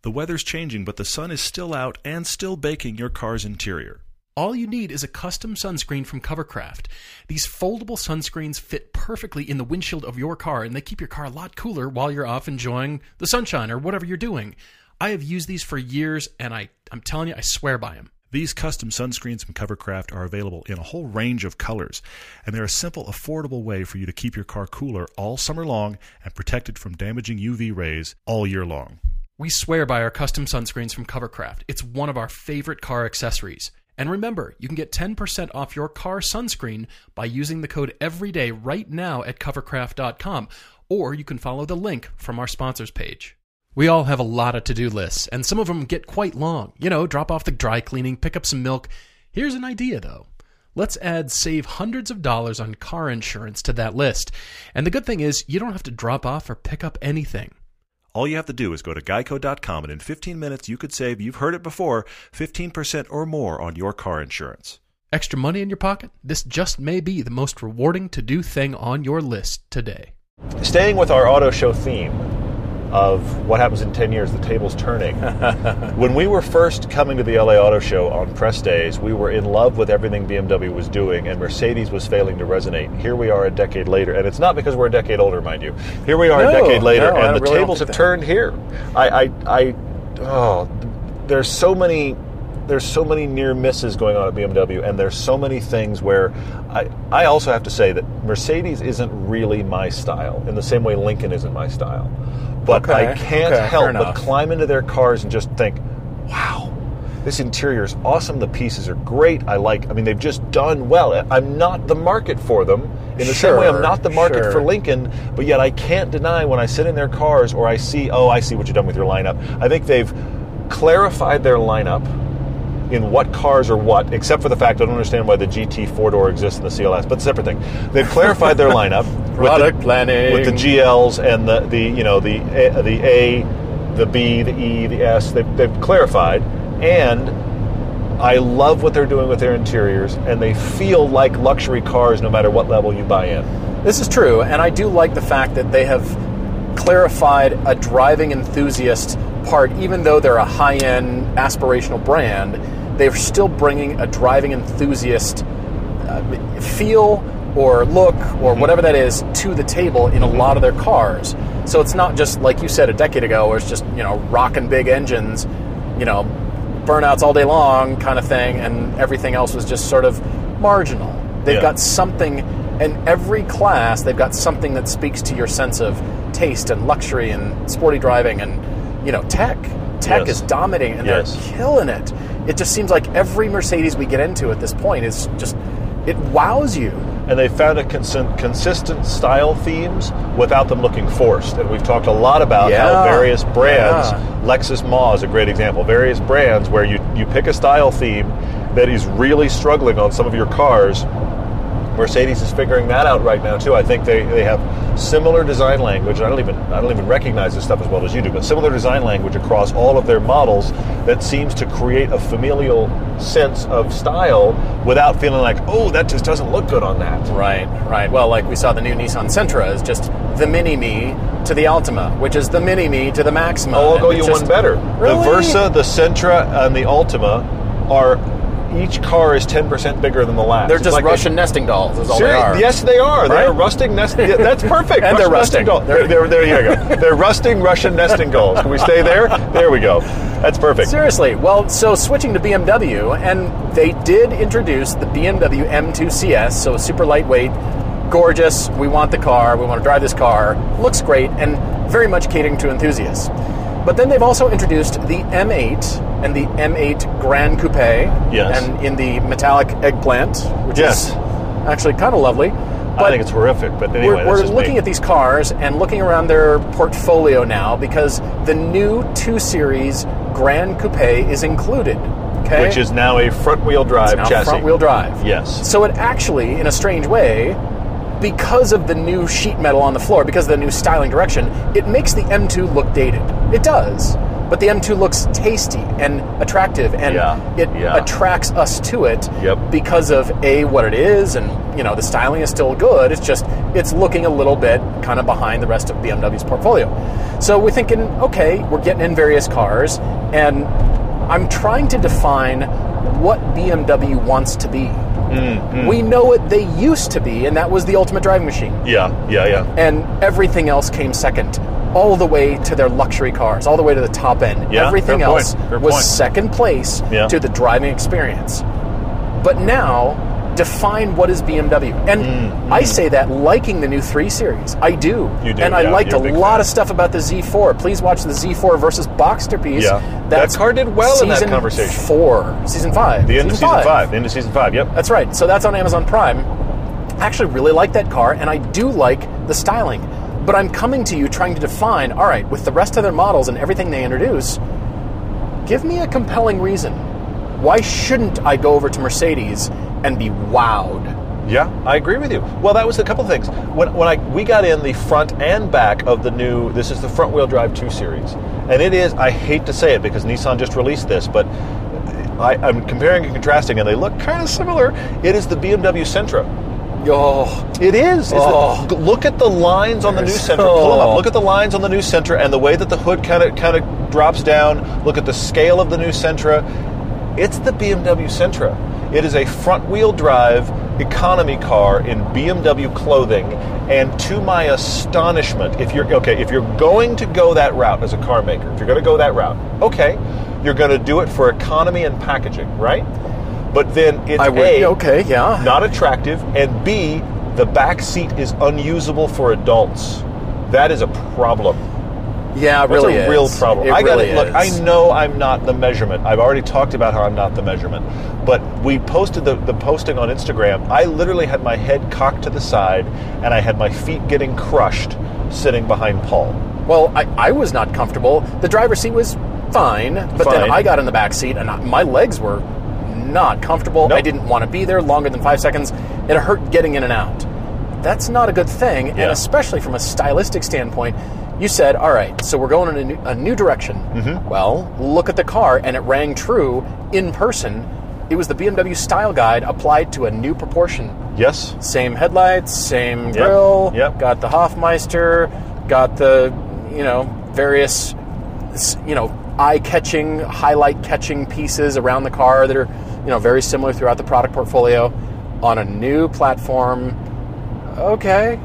The weather's changing, but the sun is still out and still baking your car's interior. All you need is a custom sunscreen from Covercraft. These foldable sunscreens fit perfectly in the windshield of your car, and they keep your car a lot cooler while you're off enjoying the sunshine or whatever you're doing. I have used these for years, and I'm telling you, I swear by them. These custom sunscreens from Covercraft are available in a whole range of colors, and they're a simple, affordable way for you to keep your car cooler all summer long and protected from damaging UV rays all year long. We swear by our custom sunscreens from Covercraft. It's one of our favorite car accessories. And remember, you can get 10% off your car sunscreen by using the code EVERYDAY right now at covercraft.com, or you can follow the link from our sponsors page. We all have a lot of to-do lists, and some of them get quite long. You know, drop off the dry cleaning, pick up some milk. Here's an idea, though. Let's add save hundreds of dollars on car insurance to that list. And the good thing is, you don't have to drop off or pick up anything. All you have to do is go to geico.com, and in 15 minutes you could save, you've heard it before, 15% or more on your car insurance. Extra money in your pocket? This just may be the most rewarding to-do thing on your list today. Staying with our auto show theme of what happens in 10 years, the table's turning. When we were first coming to the LA Auto Show on press days, we were in love with everything BMW was doing, and Mercedes was failing to resonate. Here we are a decade later, and it's not because we're a decade older, mind you. Here we are and the really tables have turned here. There's so many near misses going on at BMW, and there's so many things where I also have to say that Mercedes isn't really my style, in the same way Lincoln isn't my style. But I can't help but climb into their cars and just think, wow, this interior is awesome. The pieces are great. I mean, they've just done well. I'm not the market for them. In the same way, I'm not the market for Lincoln, but yet I can't deny when I sit in their cars or I see, oh, I see what you've done with your lineup. I think they've clarified their lineup in what cars are what, except for the fact I don't understand why the GT four-door exists in the CLS, but separate thing. They've clarified their lineup with planning. With the GLs and the A, the B, the E, the S. They've clarified. And I love what they're doing with their interiors, and they feel like luxury cars no matter what level you buy in. This is true, and I do like the fact that they have clarified a driving enthusiast part. Even though they're a high-end aspirational brand, they're still bringing a driving enthusiast feel or look or whatever that is to the table in a lot of their cars. So it's not just, like you said a decade ago, where it's just, you know, rocking big engines, you know, burnouts all day long kind of thing, and everything else was just sort of marginal. They've got something in every class. They've got something that speaks to your sense of taste and luxury and sporty driving and, you know, tech is dominating, and they're killing it. It just seems like every Mercedes we get into at this point is just, it wows you. And they found a consistent style themes without them looking forced. And we've talked a lot about how various brands, Lexus Maw is a great example, various brands where you pick a style theme that is really struggling on some of your cars. Mercedes is figuring that out right now too. I think they have similar design language. I don't even recognize this stuff as well as you do, but similar design language across all of their models that seems to create a familial sense of style without feeling like, oh, that just doesn't look good on that. Right. Well, like we saw the new Nissan Sentra is just the Mini-Me to the Altima, which is the Mini-Me to the Maxima. Oh, I'll go you one better. Really? The Versa, the Sentra, and the Altima are... Each car is 10% bigger than the last. They're just like Russian nesting dolls is all they are. Yes, they are. Right? They're rusting nesting. That's perfect. And they're rusting. There you go. They're rusting Russian nesting dolls. Can we stay there? There we go. That's perfect. Seriously. Well, so switching to BMW, and they did introduce the BMW M2 CS, so super lightweight, gorgeous. We want the car. We want to drive this car. Looks great, and very much catering to enthusiasts. But then they've also introduced the M8 and the M8 Grand Coupe, and in the metallic eggplant, which is actually kind of lovely. But I think it's horrific, but anyway, we're looking at these cars and looking around their portfolio now because the new 2 Series Grand Coupe is included. Okay? Which is now a front-wheel drive chassis. Front-wheel drive. Yes. So it actually, in a strange way, because of the new sheet metal on the floor, because of the new styling direction, it makes the M2 look dated. It does. But the M2 looks tasty and attractive, and it attracts us to it because of, A, what it is, and, you know, the styling is still good. It's just, it's looking a little bit kind of behind the rest of BMW's portfolio. So we're thinking, okay, we're getting in various cars, and I'm trying to define what BMW wants to be. Mm-hmm. We know what they used to be, and that was the ultimate driving machine. Yeah. And everything else came second, all the way to their luxury cars, all the way to the top end. Yeah, everything else was second place to the driving experience. But now, define what is BMW. And I say that liking the new 3 Series. I do. You do, and I liked a lot of stuff about the Z4. Please watch the Z4 versus Boxster piece. Yeah. That car did well in that conversation. The end of Season 5, yep. That's right. So that's on Amazon Prime. I actually really like that car, and I do like the styling. But I'm coming to you trying to define, all right, with the rest of their models and everything they introduce, give me a compelling reason. Why shouldn't I go over to Mercedes and be wowed? Yeah, I agree with you. Well, that was a couple of things. When we got in the front and back of the new, this is the front-wheel drive 2 Series. And it is, I hate to say it because Nissan just released this, but I'm comparing and contrasting, and they look kind of similar. It is the BMW Sentra. Oh, it is. Look at the lines on the new Sentra. Pull them up. Look at the lines on the new Sentra and the way that the hood kind of drops down. Look at the scale of the new Sentra. It's the BMW Sentra. It is a front-wheel drive economy car in BMW clothing, and to my astonishment, if you're going to go that route as a car maker, if you're going to go that route, okay, you're going to do it for economy and packaging, right? But then it's not attractive, and B, the back seat is unusable for adults. That is a problem. Yeah, it really is. That's a real problem. I got it. Look, I know I'm not the measurement. I've already talked about how I'm not the measurement. But we posted the posting on Instagram. I literally had my head cocked to the side, and I had my feet getting crushed sitting behind Paul. Well, I was not comfortable. The driver's seat was fine, but then I got in the back seat, and my legs were not comfortable. Nope. I didn't want to be there longer than 5 seconds. It hurt getting in and out. That's not a good thing, yeah. And especially from a stylistic standpoint. You said, all right, so we're going in a new direction. Mm-hmm. Well, look at the car, and it rang true in person. It was the BMW style guide applied to a new proportion. Yes. Same headlights, same grill, yep. Got the Hoffmeister, got the, various, eye-catching, highlight-catching pieces around the car that are, very similar throughout the product portfolio on a new platform. Okay.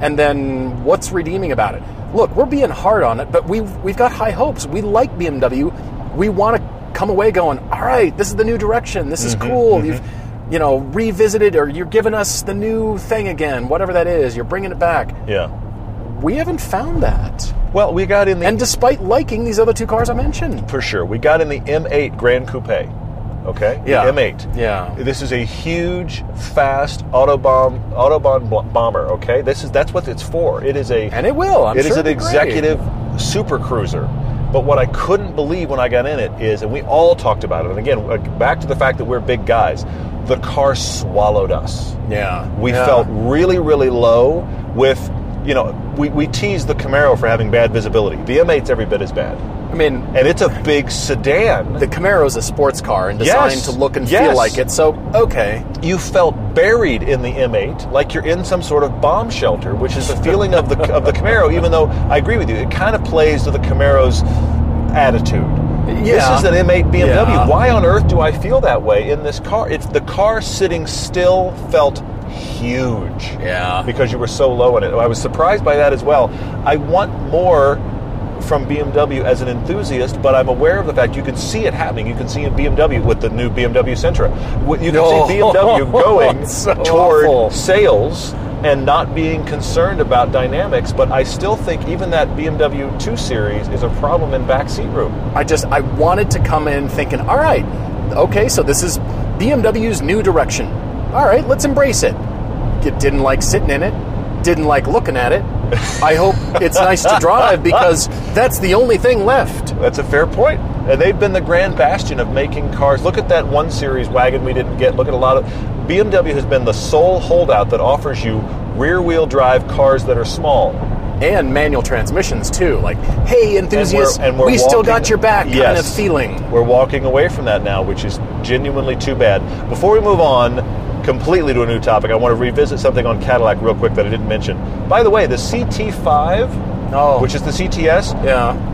And then what's redeeming about it? Look, we're being hard on it, but we've got high hopes. We like BMW. We want to come away going, all right, this is the new direction. This is cool. Mm-hmm. You've, revisited, or you're giving us the new thing again, whatever that is. You're bringing it back. Yeah. We haven't found that. Well, we got in the... And despite liking these other two cars I mentioned. For sure. We got in the M8 Grand Coupe. Okay? Yeah. The M8. Yeah. This is a huge, fast Autobahn bomber, okay? That's what it's for. It is a... And it will, I'm sure. It is an executive super cruiser. But what I couldn't believe when I got in it is, and we all talked about it, and again, back to the fact that we're big guys, the car swallowed us. Yeah. We felt really, really low with... we tease the Camaro for having bad visibility. The M8's every bit as bad. I mean... And it's a big sedan. The Camaro's a sports car and designed to look and feel like it, so, okay. You felt buried in the M8 like you're in some sort of bomb shelter, which is the feeling of the Camaro, even though, I agree with you, it kind of plays to the Camaro's attitude. Yeah. This is an M8 BMW. Yeah. Why on earth do I feel that way in this car? The car sitting still felt huge. Yeah. Because you were so low in it. I was surprised by that as well. I want more from BMW as an enthusiast, but I'm aware of the fact you can see it happening. You can see in BMW with the new BMW Sentra. You can see BMW going toward sales and not being concerned about dynamics, but I still think even that BMW 2 Series is a problem in backseat room. I wanted to come in thinking, all right, okay, so this is BMW's new direction. All right, let's embrace it. It didn't like sitting in it. Didn't like looking at it. I hope it's nice to drive because that's the only thing left. That's a fair point. And they've been the grand bastion of making cars. Look at that 1 Series wagon we didn't get. Look at a lot of... BMW has been the sole holdout that offers you rear-wheel drive cars that are small. And manual transmissions, too. Like, hey, enthusiasts, we still got your back kind of feeling. We're walking away from that now, which is genuinely too bad. Before we move on... completely to a new topic, I want to revisit something on Cadillac real quick that I didn't mention. By the way, the CT5, which is the CTS,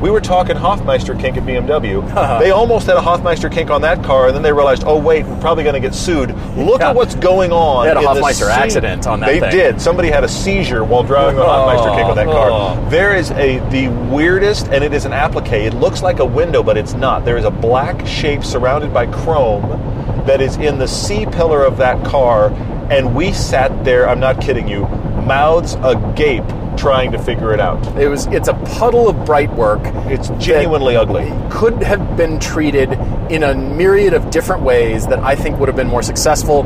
we were talking Hoffmeister kink at BMW. They almost had a Hoffmeister kink on that car, and then they realized, oh wait, we're probably going to get sued. Look at what's going on. They had a Hoffmeister accident on that thing. They did. Somebody had a seizure while driving a Hoffmeister kink on that car. There is the weirdest, and it is an applique. It looks like a window, but it's not. There is a black shape surrounded by chrome that is in the C-pillar of that car, and we sat there, I'm not kidding you, mouths agape trying to figure it out. It's a puddle of bright work. It's genuinely ugly. Could have been treated in a myriad of different ways that I think would have been more successful,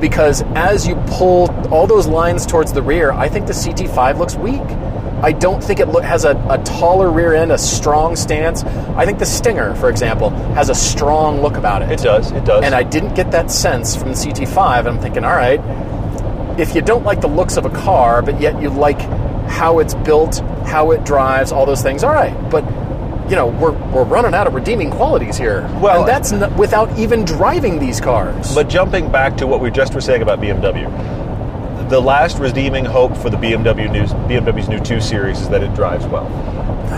because as you pull all those lines towards the rear, I think the CT5 looks weak. I don't think it has a taller rear end, a strong stance. I think the Stinger, for example, has a strong look about it. It does. And I didn't get that sense from the CT5. I'm thinking, all right, if you don't like the looks of a car, but yet you like how it's built, how it drives, all those things, all right. But, we're running out of redeeming qualities here. Well, and that's without even driving these cars. But jumping back to what we just were saying about BMW, the last redeeming hope for the BMW's new 2 Series is that it drives well.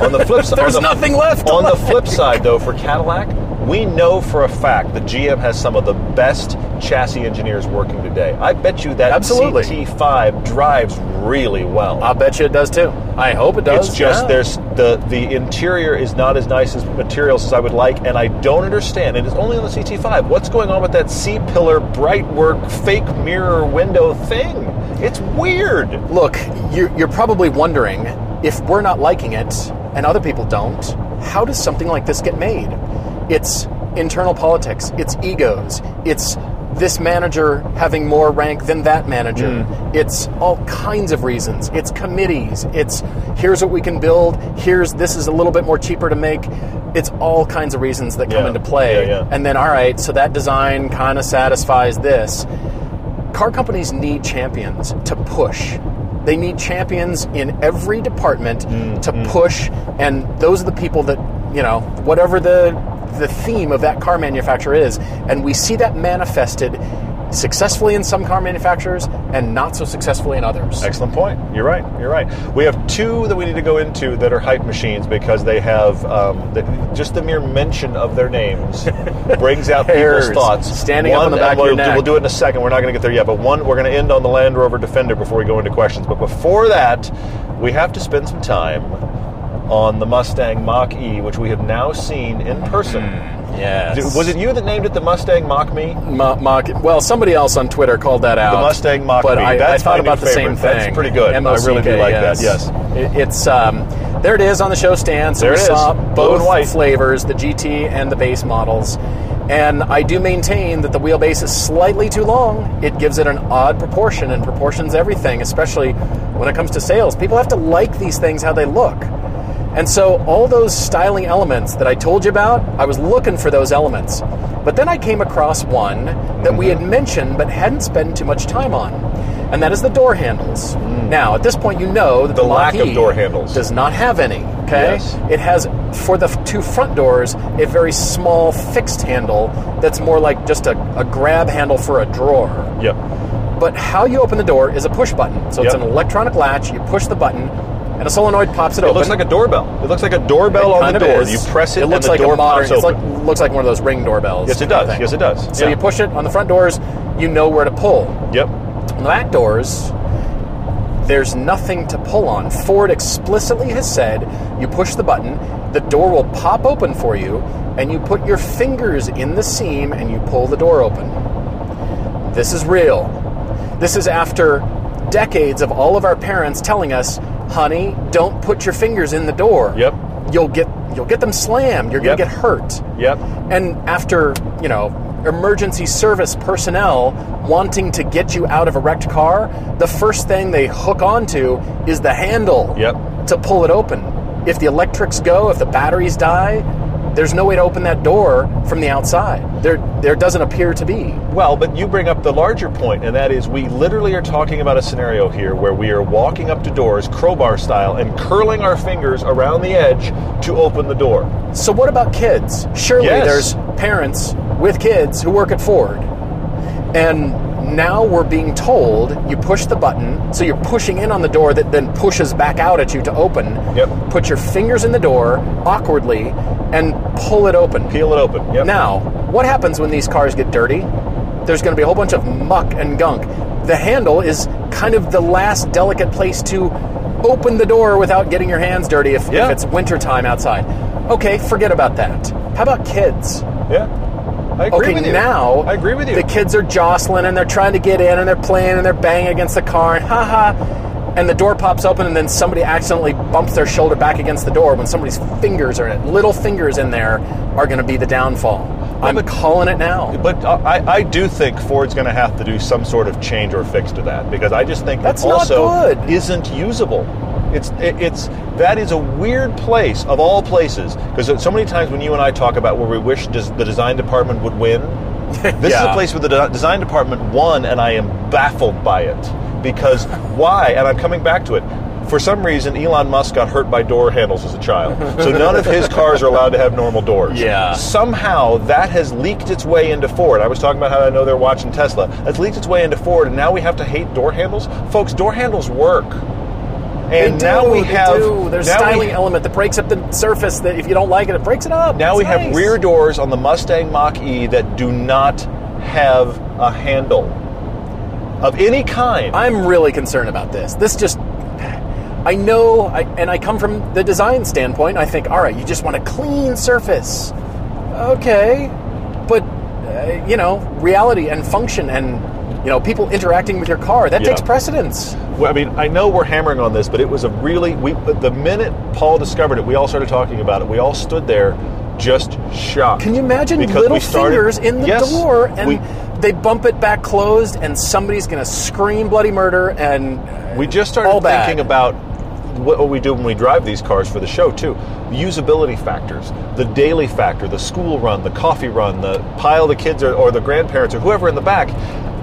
On the flip side, there's nothing left. On the flip side, though, for Cadillac, we know for a fact that GM has some of the best chassis engineers working today. I bet you that CT5 drives really well. I bet you it does too. I hope it does. It's just there's the interior is not as nice as materials as I would like, and I don't understand. It is only on the CT5. What's going on with that C-pillar, bright work, fake mirror window thing? It's weird. Look, you're probably wondering if we're not liking it. and other people don't, how does something like this get made? It's internal politics, it's egos, it's this manager having more rank than that manager. It's all kinds of reasons. It's committees. It's here's what we can build. Here's this is a little bit more cheaper to make. It's all kinds of reasons that come into play. And then, all right, so that design kind of satisfies this. Car companies need champions to push. They need champions in every department to push. And those are the people that, you know, whatever the theme of that car manufacturer is, and we see that manifested successfully in some car manufacturers and not so successfully in others. Excellent point. You're right. You're right. We have two that we need to go into that are hype machines because they have just the mere mention of their names brings out people's thoughts. Standing one, up on the back of your neck. We'll do it in a second. We're not going to get there yet, but one, we're going to end on the Land Rover Defender before we go into questions. But before that, we have to spend some time on the Mustang Mach-E, which we have now seen in person. Yes. Was it you that named it the Mustang Mach-Me? Well, somebody else on Twitter called that out. The Mustang Mach-Me. But I thought about the same thing. That's pretty good. M-O-C-K, I really do like that. Yes. It's there it is on the show stand. So we saw both flavors, the GT and the base models. And I do maintain that the wheelbase is slightly too long. It gives it an odd proportion, and proportion's everything, especially when it comes to sales. People have to like these things how they look. And so all those styling elements that I told you about, I was looking for those elements. But then I came across one that we had mentioned but hadn't spent too much time on, and that is the door handles. Now, at this point, you know that the lack of door handles does not have any, okay? Yes. It has, for the two front doors, a very small fixed handle that's more like just a grab handle for a drawer. Yep. But how you open the door is a push button. So it's an electronic latch. You push the button, and a solenoid pops it open. It looks like a doorbell. It looks like a doorbell on the door. You press it, and the door pops open. It looks like one of those Ring doorbells. Yes, it does. Yes, it does. So you push it on the front doors. You know where to pull. Yep. On the back doors, there's nothing to pull on. Ford explicitly has said, you push the button, the door will pop open for you, and you put your fingers in the seam, and you pull the door open. This is real. This is after decades of all of our parents telling us, honey, don't put your fingers in the door. Yep. You'll get them slammed. You're going to get hurt. Yep. And after, you know, emergency service personnel wanting to get you out of a wrecked car, the first thing they hook onto is the handle to pull it open. If the electrics go, if the batteries die, there's no way to open that door from the outside. There doesn't appear to be. Well, but you bring up the larger point, and that is we literally are talking about a scenario here where we are walking up to doors, crowbar style, and curling our fingers around the edge to open the door. So what about kids? Surely there's parents with kids who work at Ford. And now we're being told you push the button, so you're pushing in on the door that then pushes back out at you to open. Yep. Put your fingers in the door awkwardly, and pull it open. Peel it open, yep. Now, what happens when these cars get dirty? There's going to be a whole bunch of muck and gunk. The handle is kind of the last delicate place to open the door without getting your hands dirty if it's wintertime outside. Okay, forget about that. How about kids? Yeah, I agree with you. Okay, now, I agree with you. The kids are jostling, and they're trying to get in, and they're playing, and they're banging against the car, and and the door pops open, and then somebody accidentally bumps their shoulder back against the door when somebody's fingers are in it. Little fingers in there are going to be the downfall. I'm calling it now. But I do think Ford's going to have to do some sort of change or fix to that, because I just think that's also isn't usable. That is a weird place of all places, because so many times when you and I talk about where we wish the design department would win, this is a place where the design department won, and I am baffled by it. Because why? And I'm coming back to it. For some reason, Elon Musk got hurt by door handles as a child. So none of his cars are allowed to have normal doors. Yeah. Somehow, that has leaked its way into Ford. I was talking about how I know they're watching Tesla. That's leaked its way into Ford, and now we have to hate door handles? Folks, door handles work. And now we have... There's a styling element that breaks up the surface. That if you don't like it, it breaks it up. Now we have rear doors on the Mustang Mach-E that do not have a handle of any kind. I'm really concerned about this. I come from the design standpoint. I think, all right, you just want a clean surface. Okay. But, reality and function and you know, people interacting with your car. That takes precedence. Well, I mean, I know we're hammering on this, but it was a really, the minute Paul discovered it, we all started talking about it. We all stood there just shocked. Can you imagine little fingers in the door and they bump it back closed and somebody's going to scream bloody murder and we just started thinking about what we do when we drive these cars for the show too. Usability factors, the daily factor, the school run, the coffee run, the pile the kids or the grandparents or whoever in the back.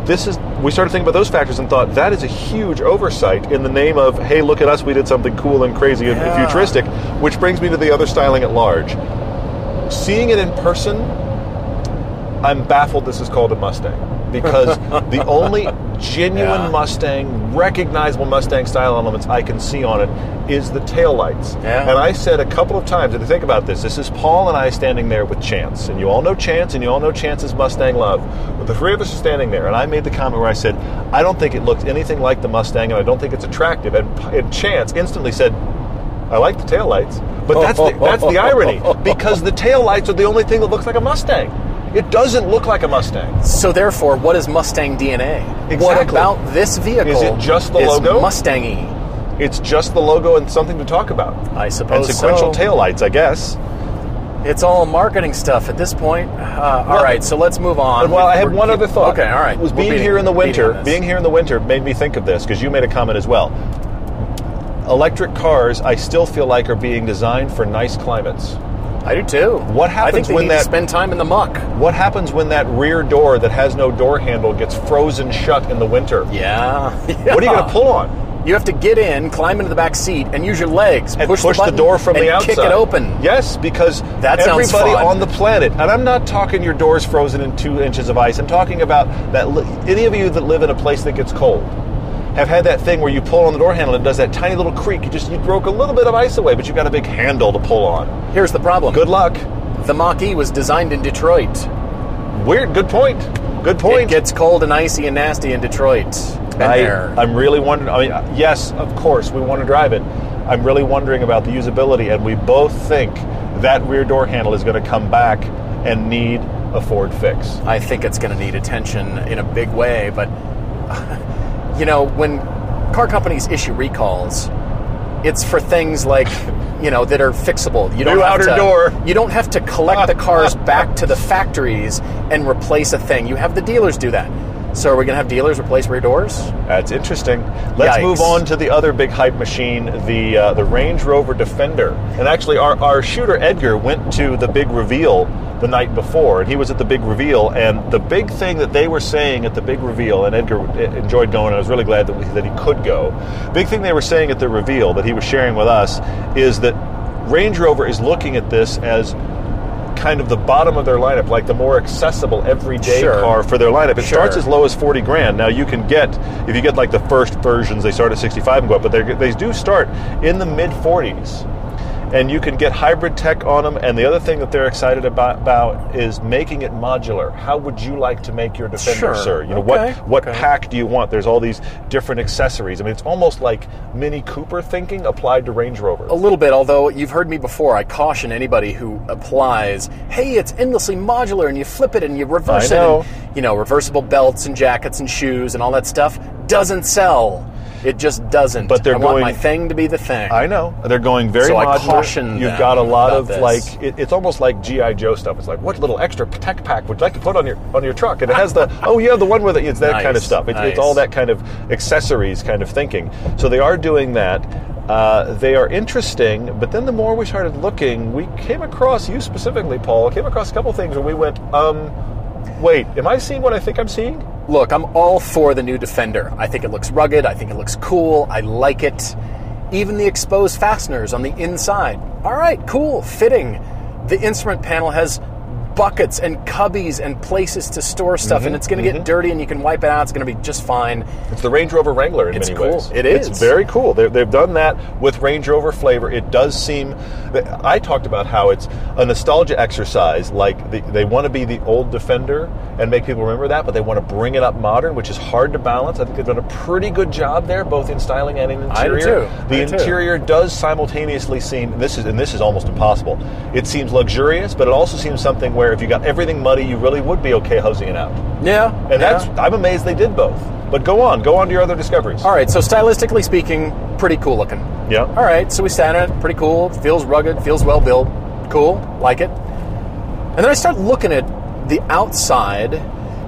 This is, we started thinking about those factors and thought that is a huge oversight in the name of, hey, look at us, we did something cool and crazy and futuristic, which brings me to the other styling at large. Seeing it in person, I'm baffled this is called a Mustang, because the only genuine Mustang, recognizable Mustang style elements I can see on it is the taillights. Yeah. And I said a couple of times, if you think about this is Paul and I standing there with Chance, and you all know Chance, and you all know Chance's Mustang love. But the three of us are standing there, and I made the comment where I said, I don't think it looks anything like the Mustang, and I don't think it's attractive. And Chance instantly said, I like the taillights. But that's the irony, because the taillights are the only thing that looks like a Mustang. It doesn't look like a Mustang. So therefore, what is Mustang DNA? Exactly. What about this vehicle is it just the logo? Mustang-y. It's just the logo and something to talk about. I suppose and sequential taillights, I guess. It's all marketing stuff at this point. All right, so let's move on. Well, I had one other thought. Okay, all right. Was being here in the winter made me think of this, because you made a comment as well. Electric cars, I still feel like, are being designed for nice climates. I do too. What happens I think they need to spend time in the muck? What happens when that rear door that has no door handle gets frozen shut in the winter? Yeah. What are you going to pull on? You have to get in, climb into the back seat, and use your legs and push the door from the outside. Kick it open. Yes, because everybody on the planet, and I'm not talking your doors frozen in 2 inches of ice. I'm talking about that. Any of you that live in a place that gets cold have had that thing where you pull on the door handle and it does that tiny little creak. You broke a little bit of ice away, but you've got a big handle to pull on. Here's the problem. Good luck. The Mach-E was designed in Detroit. Weird. Good point. Good point. It gets cold and icy and nasty in Detroit. I'm really wondering. I mean, yes, of course, we want to drive it. I'm really wondering about the usability, and we both think that rear door handle is going to come back and need a Ford fix. I think it's going to need attention in a big way, but... You know, when car companies issue recalls, it's for things like, you know, that are fixable. You don't You don't have to collect the cars back to the factories and replace a thing. You have the dealers do that. So are we going to have dealers replace rear doors? That's interesting. Let's move on to the other big hype machine, the Range Rover Defender. And actually, our shooter, Edgar, went to the big reveal the night before, and he was at the big reveal, and the big thing that they were saying at the big reveal, and Edgar enjoyed going, and I was really glad that he could go. Big thing they were saying at the reveal that he was sharing with us is that Range Rover is looking at this as kind of the bottom of their lineup, like the more accessible everyday car for their lineup. It starts as low as $40,000. Now you can get, if you get like the first versions, they start at 65 and go up, but they do start in the mid-40s. And you can get hybrid tech on them. And the other thing that they're excited about is making it modular. How would you like to make your Defender, sir? You know, what pack do you want? There's all these different accessories. I mean, it's almost like Mini Cooper thinking applied to Range Rover. A little bit, although you've heard me before. I caution anybody who applies, hey, it's endlessly modular, and you flip it and you reverse it. And, you know, reversible belts and jackets and shoes and all that stuff doesn't sell. It just doesn't. But I want my thing to be the thing. I know. They're going very modular. So I caution them. You've got a lot of, it's almost like G.I. Joe stuff. It's like, what little extra tech pack would you like to put on your truck? And it has the, the one with it. It's that kind of stuff. It's all that kind of accessories kind of thinking. So they are doing that. They are interesting, but then the more we started looking, we came across, you specifically, Paul, a couple things where we went, wait, am I seeing what I think I'm seeing? Look, I'm all for the new Defender. I think it looks rugged. I think it looks cool. I like it. Even the exposed fasteners on the inside. All right, cool, fitting. The instrument panel has buckets and cubbies and places to store stuff, and it's going to get dirty, and you can wipe it out. It's going to be just fine. It's the Range Rover Wrangler in many ways. It is. It's very cool. They've done that with Range Rover flavor. It does seem... I talked about how it's a nostalgia exercise. Like, they want to be the old Defender and make people remember that, but they want to bring it up modern, which is hard to balance. I think they've done a pretty good job there, both in styling and in interior. I do, too. The interior does simultaneously seem... This is almost impossible. It seems luxurious, but it also seems something where where if you got everything muddy, you really would be okay hosing it out. Yeah. And that's, I'm amazed they did both. But go on to your other discoveries. All right, so stylistically speaking, pretty cool looking. Yeah. All right, so we sat in it, pretty cool, feels rugged, feels well built, cool, like it. And then I start looking at the outside.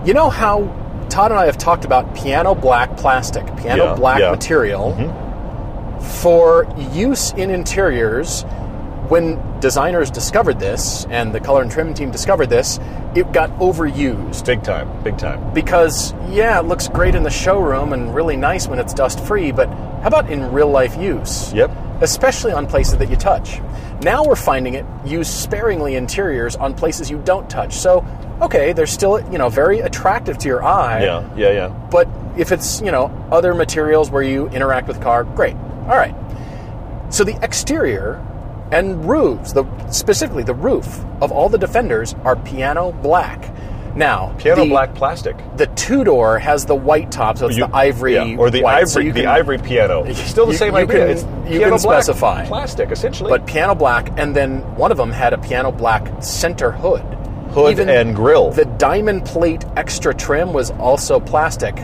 You know how Todd and I have talked about piano black plastic, material for use in interiors. When designers discovered this, and the color and trim team discovered this, it got overused. Big time, big time. Because, yeah, it looks great in the showroom and really nice when it's dust-free, but how about in real-life use? Yep. Especially on places that you touch. Now we're finding it used sparingly interiors on places you don't touch. So, okay, they're still, you know, very attractive to your eye. Yeah, yeah, yeah. But if it's, you know, other materials where you interact with the car, great. All right. So the exterior... and roofs, specifically the roof of all the Defenders, are piano black. Now, black plastic. The two-door has the white top, so it's the ivory or the white. So the ivory piano. Still the same idea. It's piano black specify. Plastic, essentially. But piano black, and then one of them had a piano black center hood. Even and grille. The diamond plate extra trim was also plastic.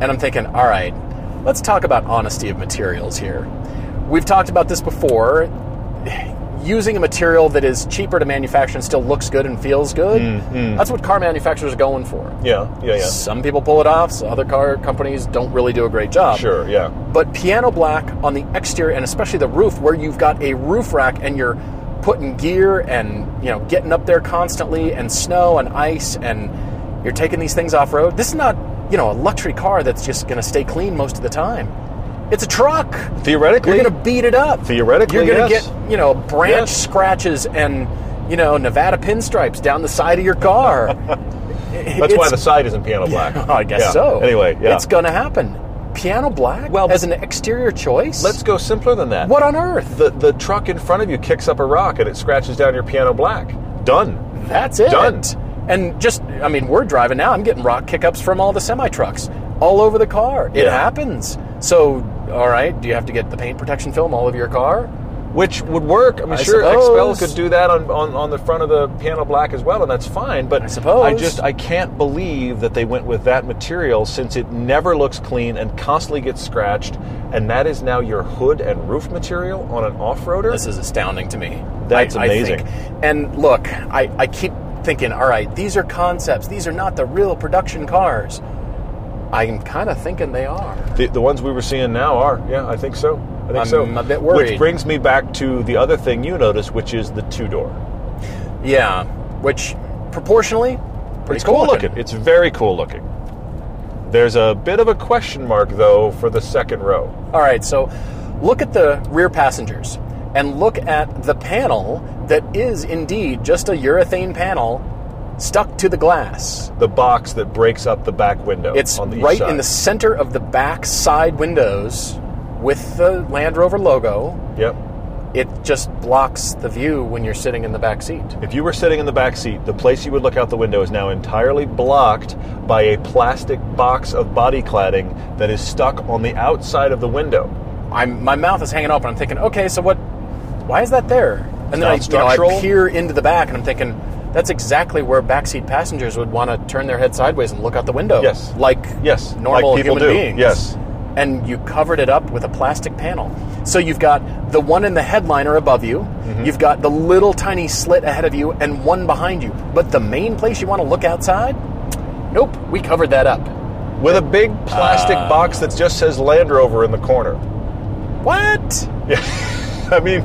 And I'm thinking, all right, let's talk about honesty of materials here. We've talked about this before. Using a material that is cheaper to manufacture and still looks good and feels good, that's what car manufacturers are going for. Yeah. Some people pull it off, so other car companies don't really do a great job. Sure, yeah. But piano black on the exterior, and especially the roof, where you've got a roof rack and you're putting gear and, you know, getting up there constantly, and snow and ice, and you're taking these things off-road. This is not, you know, a luxury car that's just going to stay clean most of the time. It's a truck. Theoretically. You're going to beat it up. Theoretically, you're going to get, you know, branch scratches and, you know, Nevada pinstripes down the side of your car. That's why the side isn't piano black. I guess so. Anyway, it's going to happen. Piano black as an exterior choice? Let's go simpler than that. What on earth? The truck in front of you kicks up a rock and it scratches down your piano black. Done. That's it. Done. And just, I mean, we're driving now. I'm getting rock kick-ups from all the semi-trucks all over the car. It happens. So... all right, do you have to get the paint protection film all over your car? Which would work. I mean, sure, Expel could do that on the front of the piano black as well, and that's fine. But I can't believe that they went with that material, since it never looks clean and constantly gets scratched, and that is now your hood and roof material on an off-roader? This is astounding to me. That's amazing. And look, I keep thinking, all right, these are concepts. These are not the real production cars. I'm kind of thinking they are. The ones we were seeing now are. Yeah, I think so. I'm a bit worried. Which brings me back to the other thing you noticed, which is the two-door. Yeah, which proportionally, pretty cool looking. It's very cool looking. There's a bit of a question mark, though, for the second row. All right, so look at the rear passengers and look at the panel that is indeed just a urethane panel stuck to the glass. The box that breaks up the back window. It's on the right side. In the center of the back side windows with the Land Rover logo. Yep. It just blocks the view when you're sitting in the back seat. If you were sitting in the back seat, the place you would look out the window is now entirely blocked by a plastic box of body cladding that is stuck on the outside of the window. My mouth is hanging open. I'm thinking, okay, so why is that there? And it's then I peer into the back and I'm thinking, that's exactly where backseat passengers would want to turn their head sideways and look out the window. Yes. Normal like people human beings. Yes. And you covered it up with a plastic panel. So you've got the one in the headliner above you. Mm-hmm. You've got the little tiny slit ahead of you and one behind you. But the main place you want to look outside? Nope. We covered that up. With a big plastic box that just says Land Rover in the corner. What? Yeah. I mean,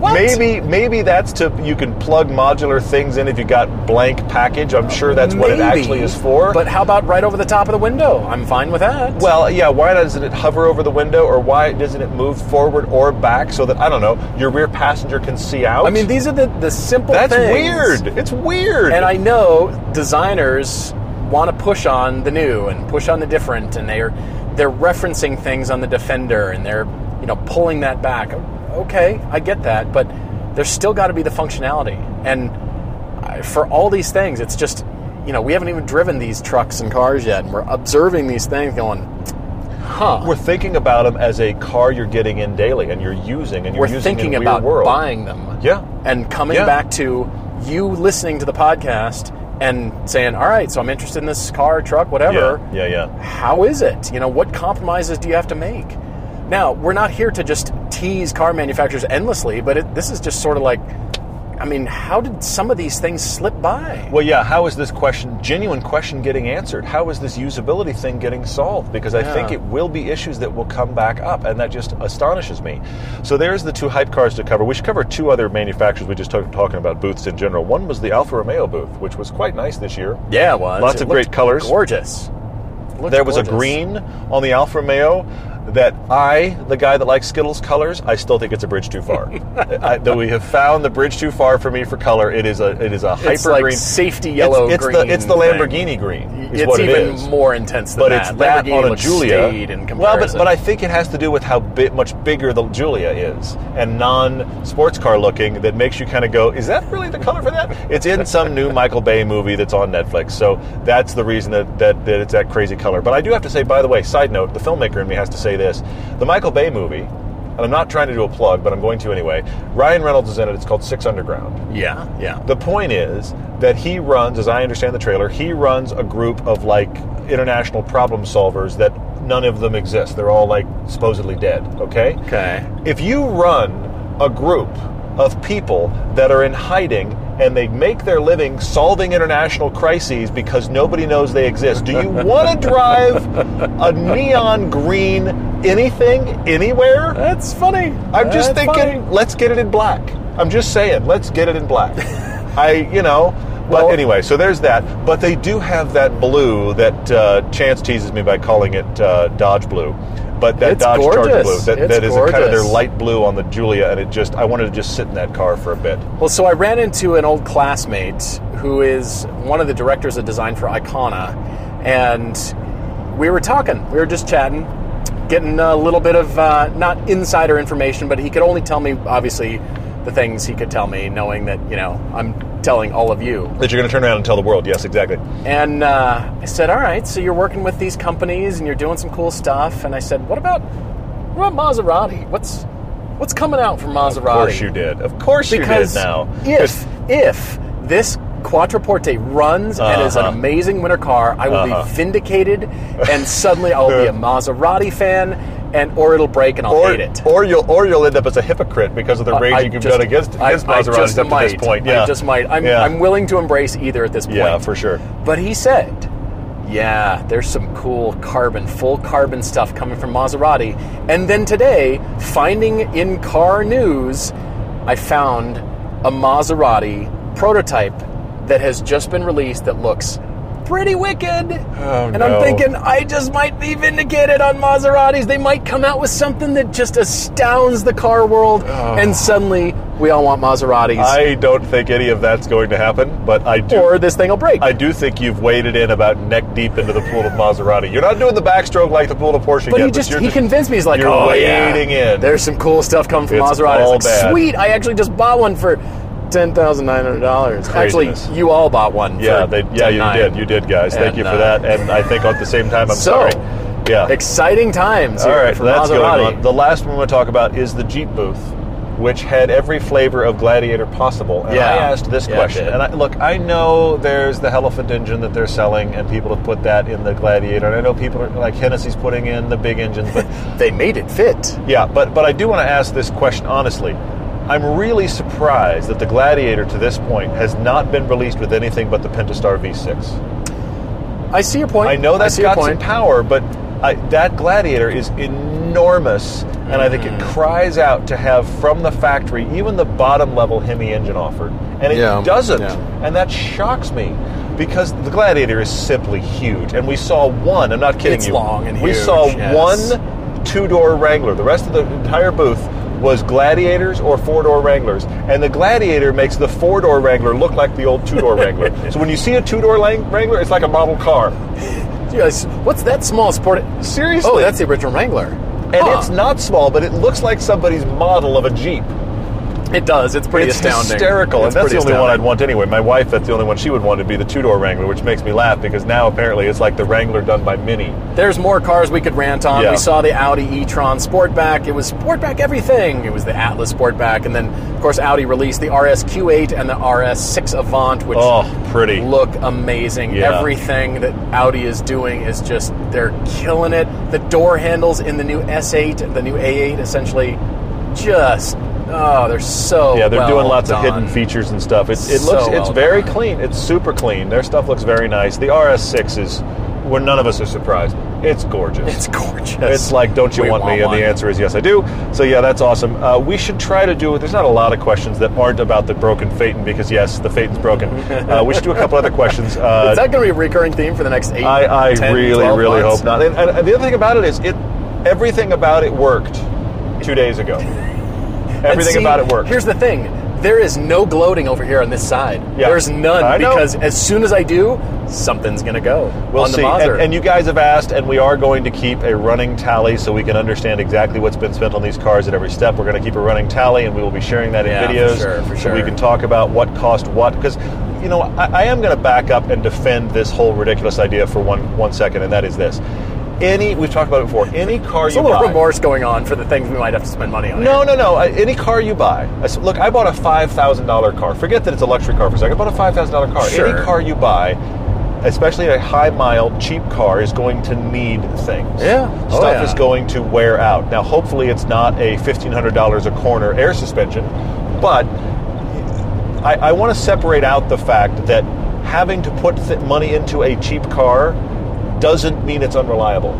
what? maybe that's you can plug modular things in if you got blank package. I'm sure that's what it actually is for. But how about right over the top of the window? I'm fine with that. Well, yeah, why doesn't it hover over the window, or why doesn't it move forward or back so that, I don't know, your rear passenger can see out? I mean, these are the simple things. That's weird. It's weird. And I know designers want to push on the new and push on the different, and they're referencing things on the Defender, and they're, you know, pulling that back. Okay, I get that, but there's still got to be the functionality. And for all these things, it's just, you know, we haven't even driven these trucks and cars yet, and we're observing these things going, huh. We're thinking about them as a car you're getting in daily, and you're using in a weird world. We're thinking about buying them. Yeah. And coming back to, you listening to the podcast and saying, all right, so I'm interested in this car, truck, whatever. Yeah. How is it? You know, what compromises do you have to make? Now, we're not here to just tease car manufacturers endlessly, but this is just sort of like, I mean, how did some of these things slip by? Well, yeah, how is this genuine question getting answered? How is this usability thing getting solved? Because I think it will be issues that will come back up, and that just astonishes me. So there's the two hype cars to cover. We should cover two other manufacturers. We just talking about booths in general. One was the Alfa Romeo booth, which was quite nice this year. Yeah, it was. Lots of great colors. Gorgeous. There was a green on the Alfa Romeo that the guy that likes Skittles colors, I still think it's a bridge too far. Though we have found the bridge too far for me for color. It is a hyper green. It's like green, safety yellow it's green. It's the Lamborghini thing. Green. It's even more intense than that. But it's that on a Giulia. Well, but I think it has to do with how much bigger the Giulia is and non-sports car looking that makes you kind of go, is that really the color for that? It's in some new Michael Bay movie that's on Netflix. So that's the reason that it's that crazy color. But I do have to say, by the way, side note, the filmmaker in me has to say this. The Michael Bay movie, and I'm not trying to do a plug, but I'm going to anyway, Ryan Reynolds is in it. It's called Six Underground. Yeah. The point is that he runs, as I understand the trailer, a group of, like, international problem solvers that none of them exist. They're all, like, supposedly dead, okay? Okay. If you run a group of people that are in hiding and they make their living solving international crises because nobody knows they exist, do you want to drive a neon green anything anywhere? That's funny. I'm just thinking, let's get it in black. I'm just saying, let's get it in black. But anyway, so there's that. But they do have that blue that Chance teases me by calling it Dodge blue. But that it's Dodge Charger blue, that is kind of their light blue on the Giulia, and I wanted to just sit in that car for a bit. Well, so I ran into an old classmate who is one of the directors of design for Icona, and we were talking. We were just chatting, getting a little bit of, not insider information, but he could only tell me, obviously, the things he could tell me, knowing that, you know, I'm telling all of you. That you're going to turn around and tell the world. Yes, exactly. And I said, all right, so you're working with these companies and you're doing some cool stuff. And I said, what about Maserati? What's coming out from Maserati? Of course you did. If this Quattroporte runs and is an amazing winter car, I will be vindicated and suddenly I'll be a Maserati fan. Or it'll break and I'll hate it. Or you'll end up as a hypocrite because of the rage you've done against Maserati up to this point. Yeah. I just might. I'm willing to embrace either at this point. Yeah, for sure. But he said, yeah, there's some cool full carbon stuff coming from Maserati. And then today, finding in car news, I found a Maserati prototype that has just been released that looks pretty wicked. Oh, and I'm thinking, I just might be vindicated on Maseratis. They might come out with something that just astounds the car world, and suddenly we all want Maseratis. I don't think any of that's going to happen, but I do. Or this thing will break. I do think you've waded in about neck deep into the pool of Maserati. You're not doing the backstroke like the pool of Porsche yet. But he convinced me. He's like, oh, wading in. There's some cool stuff coming from Maserati. It's like, bad. Sweet, I actually just bought one for $10,900. Actually, you all bought one. You did, guys. Thank you for that. And I think at the same time, I'm sorry. Yeah. Exciting times. All right, that's going on. The last one we'll talk about is the Jeep booth, which had every flavor of Gladiator possible. And I asked this question. And I know there's the Elephant engine that they're selling, and people have put that in the Gladiator. And I know people are like Hennessy's putting in the big engines, but they made it fit. Yeah, but I do want to ask this question honestly. I'm really surprised that the Gladiator to this point has not been released with anything but the Pentastar V6. I see your point. I know that's got some power, but that Gladiator is enormous, and I think it cries out to have from the factory even the bottom level Hemi engine offered, and it doesn't, and that shocks me. Because the Gladiator is simply huge, and we saw one. I'm not kidding you. It's long and huge. We saw one two-door Wrangler. The rest of the entire booth was Gladiators or four-door Wranglers. And the Gladiator makes the four-door Wrangler look like the old two-door Wrangler. So when you see a two-door Wrangler, it's like a model car. What's that small sport? Seriously? Oh, that's the original Wrangler. And it's not small, but it looks like somebody's model of a Jeep. It does. It's pretty astounding. It's hysterical. And that's the only one I'd want anyway. My wife, that's the only one she would want, to be the two-door Wrangler, which makes me laugh because now apparently it's like the Wrangler done by Mini. There's more cars we could rant on. Yeah. We saw the Audi e-tron Sportback. It was Sportback everything. It was the Atlas Sportback. And then, of course, Audi released the RS Q8 and the RS6 Avant, which pretty look amazing. Yeah. Everything that Audi is doing is just, they're killing it. The door handles in the new S8, the new A8, essentially just... Oh, they're so yeah, they're well doing lots done. Of hidden features and stuff. It's very clean. It's super clean. Their stuff looks very nice. The RS6 is where none of us are surprised. It's gorgeous. It's gorgeous. It's like, don't you want me? And the answer is yes, I do. So yeah, that's awesome. We should try to do it. There's not a lot of questions that aren't about the broken Phaeton because yes, the Phaeton's broken. We should do a couple other questions. Is that going to be a recurring theme for the next 8, I 10, really, 12 really months? Hope not. And the other thing about it is everything about it worked 2 days ago. Everything about it works. Here's the thing. There is no gloating over here on this side. Yeah. There's none because as soon as I do, something's going to go on the Mazda. And you guys have asked, and we are going to keep a running tally so we can understand exactly what's been spent on these cars at every step. We're going to keep a running tally, and we will be sharing that in videos. For sure. So we can talk about what cost what. Because, you know, I am going to back up and defend this whole ridiculous idea for one second, and that is this. We've talked about it before. Any car you buy. There's a little remorse going on for the things we might have to spend money on. No. Any car you buy. Look, I bought a $5,000 car. Forget that it's a luxury car for a second. I bought a $5,000 car. Sure. Any car you buy, especially a high-mile, cheap car, is going to need things. Yeah. Stuff is going to wear out. Now, hopefully it's not a $1,500 a corner air suspension, but I want to separate out the fact that having to put money into a cheap car doesn't mean it's unreliable.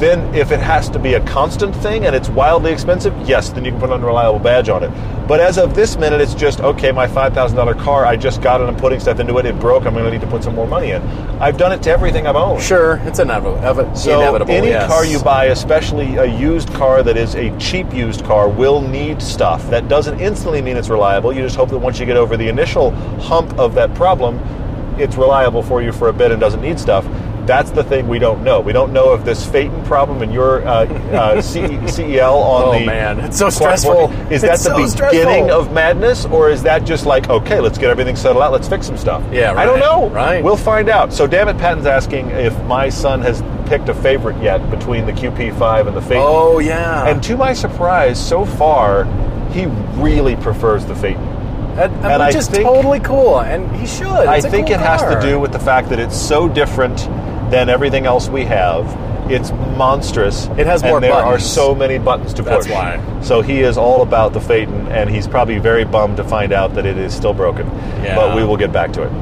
Then if it has to be a constant thing and it's wildly expensive, yes, then you can put an unreliable badge on it. But as of this minute, it's just, okay, my $5,000 car, I just got it, I'm putting stuff into it, it broke, I'm going to need to put some more money in. I've done it to everything I've owned. Sure, it's inevitable. So any car you buy, especially a used car that is a cheap used car, will need stuff. That doesn't instantly mean it's reliable. You just hope that once you get over the initial hump of that problem, it's reliable for you for a bit and doesn't need stuff. That's the thing we don't know. We don't know if this Phaeton problem in your CEL on man, it's so stressful. Is that the beginning of madness, or is that just like, okay, let's get everything settled out, let's fix some stuff? Yeah, right. I don't know. Right. We'll find out. So, damn it, Patton's asking if my son has picked a favorite yet between the QP5 and the Phaeton. Oh yeah. And to my surprise, so far, he really prefers the Phaeton. And which is totally cool, and he should. I think it has to do with the fact that it's so different than everything else we have. It's monstrous. It has more buttons. And there are so many buttons to push. That's why. So he is all about the Phaeton, and he's probably very bummed to find out that it is still broken. Yeah. But we will get back to it.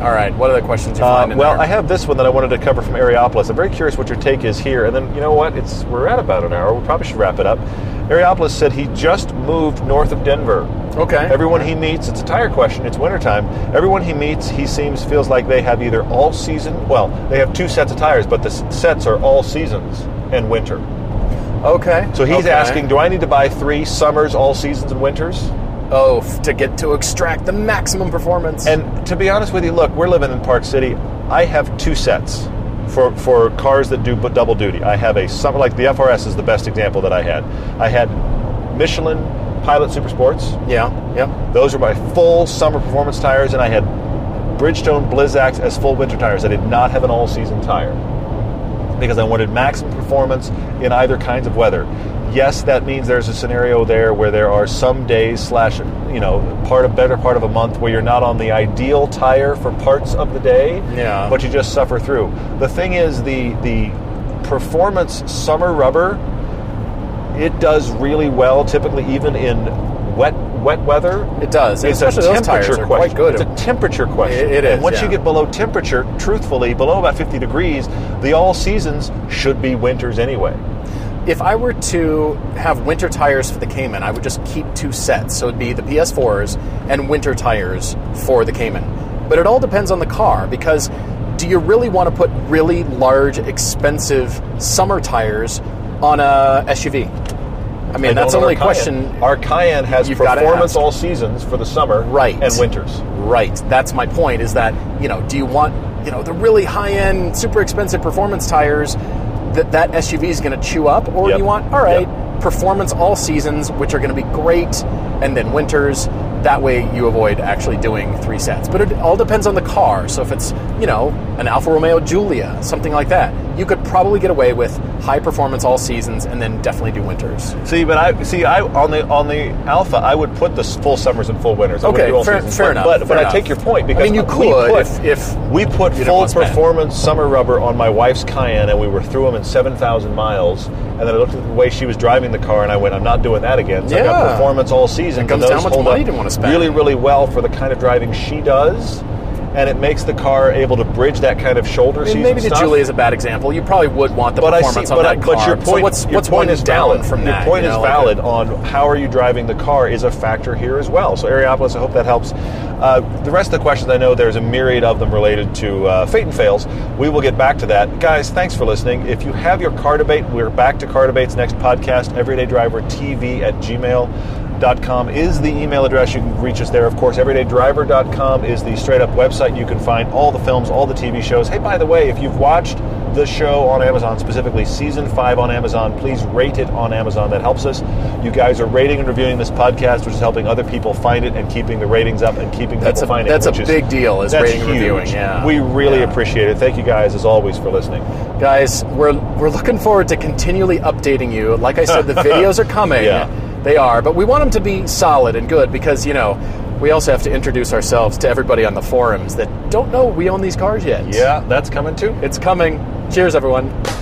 All right. What other questions do you find in there? Well, I have this one that I wanted to cover from Areopolis. I'm very curious what your take is here. And then, you know what? We're at about an hour. We probably should wrap it up. Areopolis said he just moved north of Denver. Okay. Everyone he meets, it's a tire question, it's wintertime. Everyone he meets, feels like they have either all season, well, they have two sets of tires, but the sets are all seasons and winter. Okay. So he's asking, do I need to buy 3 summers, all seasons, and winters? Oh, to extract the maximum performance. And to be honest with you, look, we're living in Park City. I have 2 sets for cars that do double duty. I have a summer, like the FRS is the best example that I had. I had Michelin Pilot Super Sports. Yeah. Those are my full summer performance tires, and I had Bridgestone Blizzaks as full winter tires. I did not have an all-season tire because I wanted maximum performance in either kinds of weather. Yes, that means there's a scenario there where there are some days part of a month where you're not on the ideal tire for parts of the day, but you just suffer through. The thing is, the performance summer rubber, it does really well, typically even in wet weather. It does. It's a temperature question. It's a temperature question. It is. And once you get below temperature, truthfully, below about 50 degrees, the all seasons should be winters anyway. If I were to have winter tires for the Cayman, I would just keep 2 sets. So it'd be the PS4s and winter tires for the Cayman. But it all depends on the car, because do you really want to put really large, expensive summer tires on a SUV? I mean, that's the only question. Our Cayenne has performance all seasons for the summer and winters. Right. That's my point, is that, do you want, the really high-end, super expensive performance tires that SUV is going to chew up? Or do you want, all right, performance all seasons, which are going to be great, and then winters. That way you avoid actually doing three sets. But it all depends on the car. So if it's, you know, an Alfa Romeo Giulia, something like that, you could probably get away with high performance all seasons and then definitely do winters. See, but I on the Alfa, I would put the full summers and full winters. Okay, fair enough. But I take your point, because I mean, you could we put full performance summer rubber on my wife's Cayenne, and we were through them in 7,000 miles. And then I looked at the way she was driving the car, and I went, I'm not doing that again. So yeah. I got performance all season. It comes down to how much money you didn't want to spend. Really, really well for the kind of driving she does. And it makes the car able to bridge that kind of shoulder season stuff. Maybe the Giulia is a bad example. You probably would want the performance on that car. But your point, is valid from that. Your point is valid on how are you driving the car is a factor here as well. So Areopolis, I hope that helps. The rest of the questions, I know there's a myriad of them related to Phaeton fails. We will get back to that. Guys, thanks for listening. If you have your car debate, we're back to car debates next podcast. everydaydrivertv@gmail.com is the email address. You can reach us there. Of course, everydaydriver.com is the straight up website. You can find all the films, all the TV shows. Hey, by the way, if you've watched the show on Amazon, specifically season 5 on Amazon, please rate it on Amazon. That helps us. You guys are rating and reviewing this podcast, which is helping other people find it and keeping the ratings up and keeping people finding it. That's a big deal, is rating and reviewing. Yeah. We really appreciate it. Thank you guys, as always, for listening. Guys, we're looking forward to continually updating you. Like I said, the videos are coming. Yeah. They are, but we want them to be solid and good because, you know, we also have to introduce ourselves to everybody on the forums that don't know we own these cars yet. Yeah, that's coming too. It's coming. Cheers, everyone.